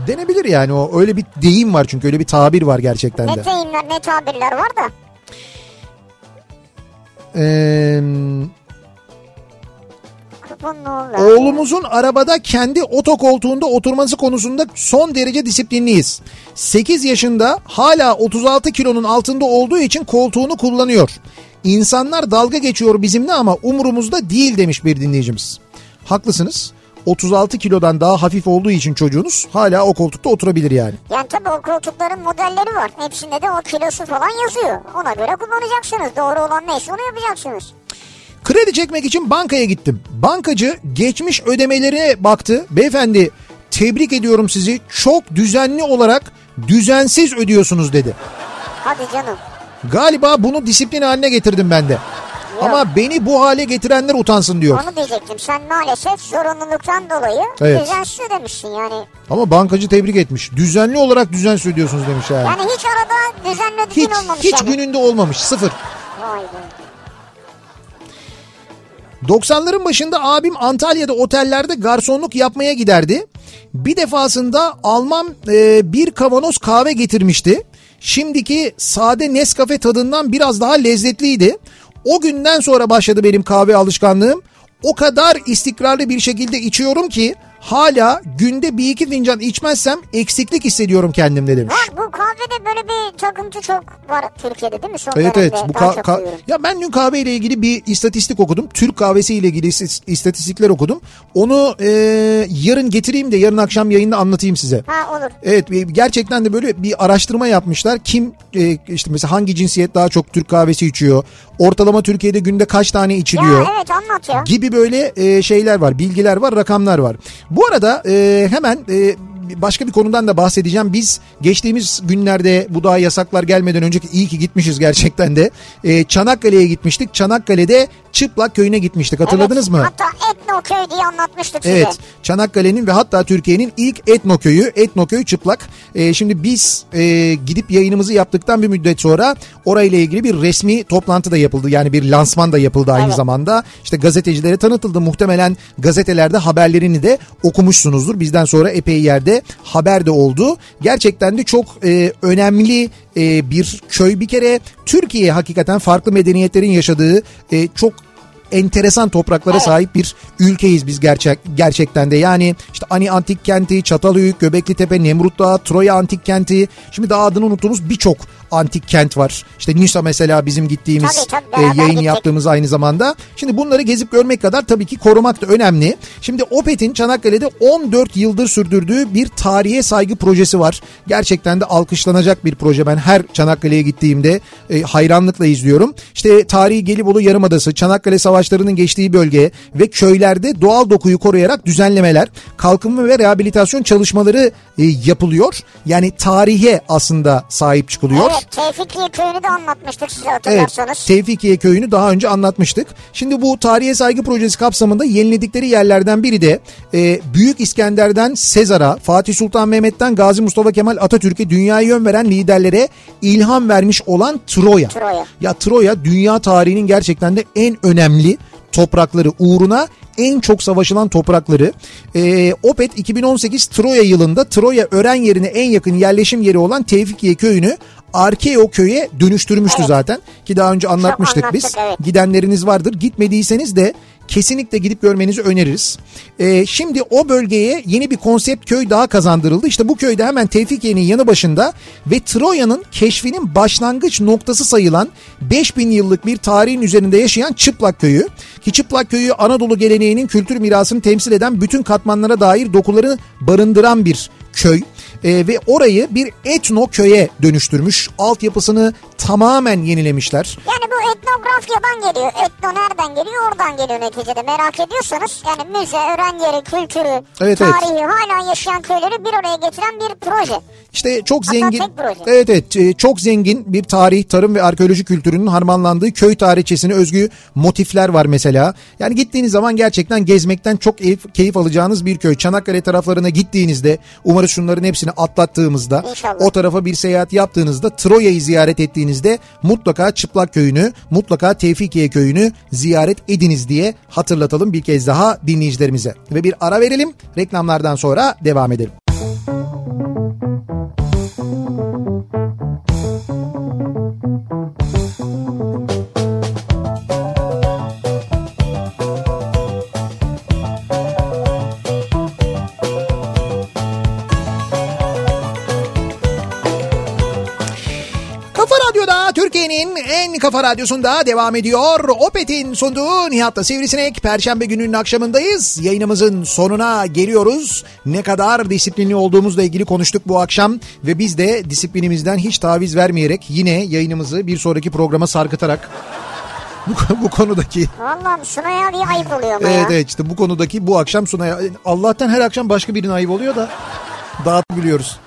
Denebilir yani, o öyle bir deyim var çünkü, öyle bir tabir var gerçekten de. Ne deyimler, ne tabirler var da. Oğlumuzun arabada kendi otokoltuğunda oturması konusunda son derece disiplinliyiz. 8 yaşında hala 36 kilonun altında olduğu için koltuğunu kullanıyor. İnsanlar dalga geçiyor bizimle ama umurumuzda değil demiş bir dinleyicimiz. Haklısınız. 36 kilodan daha hafif olduğu için çocuğunuz hala o koltukta oturabilir yani. Yani tabii o koltukların modelleri var. Hepsinde de o kilosu falan yazıyor. Ona göre kullanacaksınız. Doğru olan neyse onu yapacaksınız. Kredi çekmek için bankaya gittim. Bankacı geçmiş ödemelere baktı. Beyefendi, tebrik ediyorum sizi. Çok düzenli olarak düzensiz ödüyorsunuz dedi. Hadi canım. Galiba bunu disiplin haline getirdim ben de. Yok. Ama beni bu hale getirenler utansın diyor. Onu diyecektim. Sen maalesef zorunluluktan dolayı düzensiz ödemişsin yani. Ama bankacı tebrik etmiş. Düzenli olarak düzensiz ödüyorsunuz demiş yani. Yani hiç arada düzenli düzgün olmamış. Hiç yani. Gününde olmamış. Sıfır. Vay be. 90'ların başında abim Antalya'da otellerde garsonluk yapmaya giderdi. Bir defasında almam bir kavanoz kahve getirmişti. Şimdiki sade Nescafe tadından biraz daha lezzetliydi. O günden sonra başladı benim kahve alışkanlığım. O kadar istikrarlı bir şekilde içiyorum ki hala günde bir iki fincan içmezsem eksiklik hissediyorum kendimde demiş. Var, bu kahvede böyle bir takıntı çok var Türkiye'de değil mi? Son evet bu ya ben dün kahveyle ilgili bir istatistik okudum. Türk kahvesiyle ilgili istatistikler okudum. Onu yarın getireyim de yarın akşam yayında anlatayım size. Ha, olur. Evet, gerçekten de böyle bir araştırma yapmışlar. Kim işte mesela hangi cinsiyet daha çok Türk kahvesi içiyor? Ortalama Türkiye'de günde kaç tane içiliyor? Ya, evet, anlat ya. Gibi böyle şeyler var, bilgiler var, rakamlar var. Bu arada hemen başka bir konudan da bahsedeceğim. Biz geçtiğimiz günlerde, bu daha yasaklar gelmeden önceki, iyi ki gitmişiz gerçekten de. Çanakkale'ye gitmiştik. Çanakkale'de Çıplak Köyü'ne gitmiştik. Hatırladınız mı? Hatta Etno Köyü diye anlatmıştık size. Evet. Çanakkale'nin ve hatta Türkiye'nin ilk Etno Köyü. Etno Köyü Çıplak. Şimdi biz gidip yayınımızı yaptıktan bir müddet sonra orayla ilgili bir resmi toplantı da yapıldı. Yani bir lansman da yapıldı aynı zamanda. İşte gazetecilere tanıtıldı. Muhtemelen gazetelerde haberlerini de okumuşsunuzdur. Bizden sonra epey yerde haber de oldu. Gerçekten de çok önemli bir köy. Bir kere Türkiye hakikaten farklı medeniyetlerin yaşadığı çok enteresan topraklara sahip bir ülkeyiz biz gerçekten de. Yani işte Ani Antik Kenti, Çatalhöyük, Göbeklitepe, Nemrut Dağı, Troya Antik Kenti. Şimdi daha adını unuttuğumuz birçok antik kent var. İşte Nisa mesela bizim gittiğimiz, yayın yaptığımız aynı zamanda. Şimdi bunları gezip görmek kadar tabii ki korumak da önemli. Şimdi Opet'in Çanakkale'de 14 yıldır sürdürdüğü bir tarihe saygı projesi var. Gerçekten de alkışlanacak bir proje. Ben her Çanakkale'ye gittiğimde hayranlıkla izliyorum. İşte tarihi Gelibolu Yarımadası, Çanakkale Savaşları'nın geçtiği bölge ve köylerde doğal dokuyu koruyarak düzenlemeler, kalkınma ve rehabilitasyon çalışmaları yapılıyor. Yani tarihe aslında sahip çıkılıyor. Evet. Tevfikiye köyünü de anlatmıştık size, hatırlarsanız. Evet, Tevfikiye köyünü daha önce anlatmıştık. Şimdi bu tarihe saygı projesi kapsamında yeniledikleri yerlerden biri de Büyük İskender'den Sezar'a, Fatih Sultan Mehmet'ten Gazi Mustafa Kemal Atatürk'e dünyaya yön veren liderlere ilham vermiş olan Troya. Ya Troya dünya tarihinin gerçekten de en önemli toprakları, uğruna en çok savaşılan toprakları. Opet 2018 Troya yılında Troya ören yerine en yakın yerleşim yeri olan Tevfikiye köyünü Arkeo köye dönüştürmüştü zaten ki daha önce anlatmıştık biz. Evet. Gidenleriniz vardır. Gitmediyseniz de kesinlikle gidip görmenizi öneririz. Şimdi o bölgeye yeni bir konsept köy daha kazandırıldı. İşte bu köyde hemen Tevfikiye'nin yanı başında ve Troya'nın keşfinin başlangıç noktası sayılan 5000 yıllık bir tarihin üzerinde yaşayan Çıplak Köyü, ki Çıplak Köyü Anadolu geleneğinin kültür mirasını temsil eden bütün katmanlara dair dokuları barındıran bir köy. Ve orayı bir etno köye dönüştürmüş. Altyapısını tamamen yenilemişler. Yani bu etnografyadan geliyor. Etno nereden geliyor? Oradan geliyor neticede. Merak ediyorsanız yani müze, öğren yeri, kültürü, tarihi, hala yaşayan köyleri bir araya getiren bir proje. İşte çok zengin. Evet, çok zengin bir tarih, tarım ve arkeoloji kültürünün harmanlandığı köy tarihçesine özgü motifler var mesela. Yani gittiğiniz zaman gerçekten gezmekten çok keyif alacağınız bir köy. Çanakkale taraflarına gittiğinizde, umarız şunların hepsini atlattığımızda, İnşallah. O tarafa bir seyahat yaptığınızda, Troya'yı ziyaret ettiğinizde mutlaka Çıplak Köyü'nü, mutlaka Tevfikiye Köyü'nü ziyaret ediniz diye hatırlatalım bir kez daha dinleyicilerimize. Ve bir ara verelim, reklamlardan sonra devam edelim. Kafa Radyosu'nda devam ediyor. Opet'in sunduğu Nihat'la Sivrisinek. Perşembe gününün akşamındayız. Yayınımızın sonuna geliyoruz. Ne kadar disiplinli olduğumuzla ilgili konuştuk bu akşam. Ve biz de disiplinimizden hiç taviz vermeyerek yine yayınımızı bir sonraki programa sarkıtarak... bu konudaki... Vallahi Sunay'a bir ayıp oluyor mu ya? Evet, işte bu konudaki, bu akşam Sunay'a... Allah'tan her akşam başka birinin ayıp oluyor da dağıtabiliyoruz.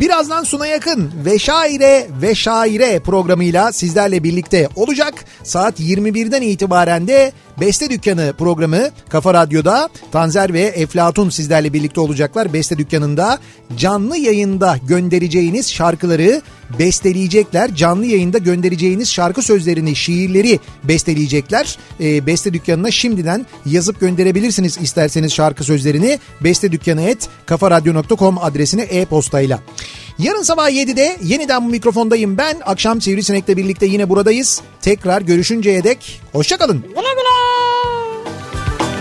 Birazdan Suna Yakın Veşaire Veşaire programıyla sizlerle birlikte olacak. Saat 21'den itibaren de Beste Dükkanı programı Kafa Radyo'da Tanzer ve Eflatun sizlerle birlikte olacaklar. Beste Dükkanı'nda canlı yayında göndereceğiniz şarkıları besteleyecekler. Canlı yayında göndereceğiniz şarkı sözlerini, şiirleri besteleyecekler. Beste Dükkanı'na şimdiden yazıp gönderebilirsiniz isterseniz şarkı sözlerini. bestedükkanı@kafaradyo.com adresine e-postayla. Yarın sabah 7'de yeniden bu mikrofondayım ben. Akşam Sivrisinek'le birlikte yine buradayız. Tekrar görüşünceye dek hoşça kalın. Güle güle.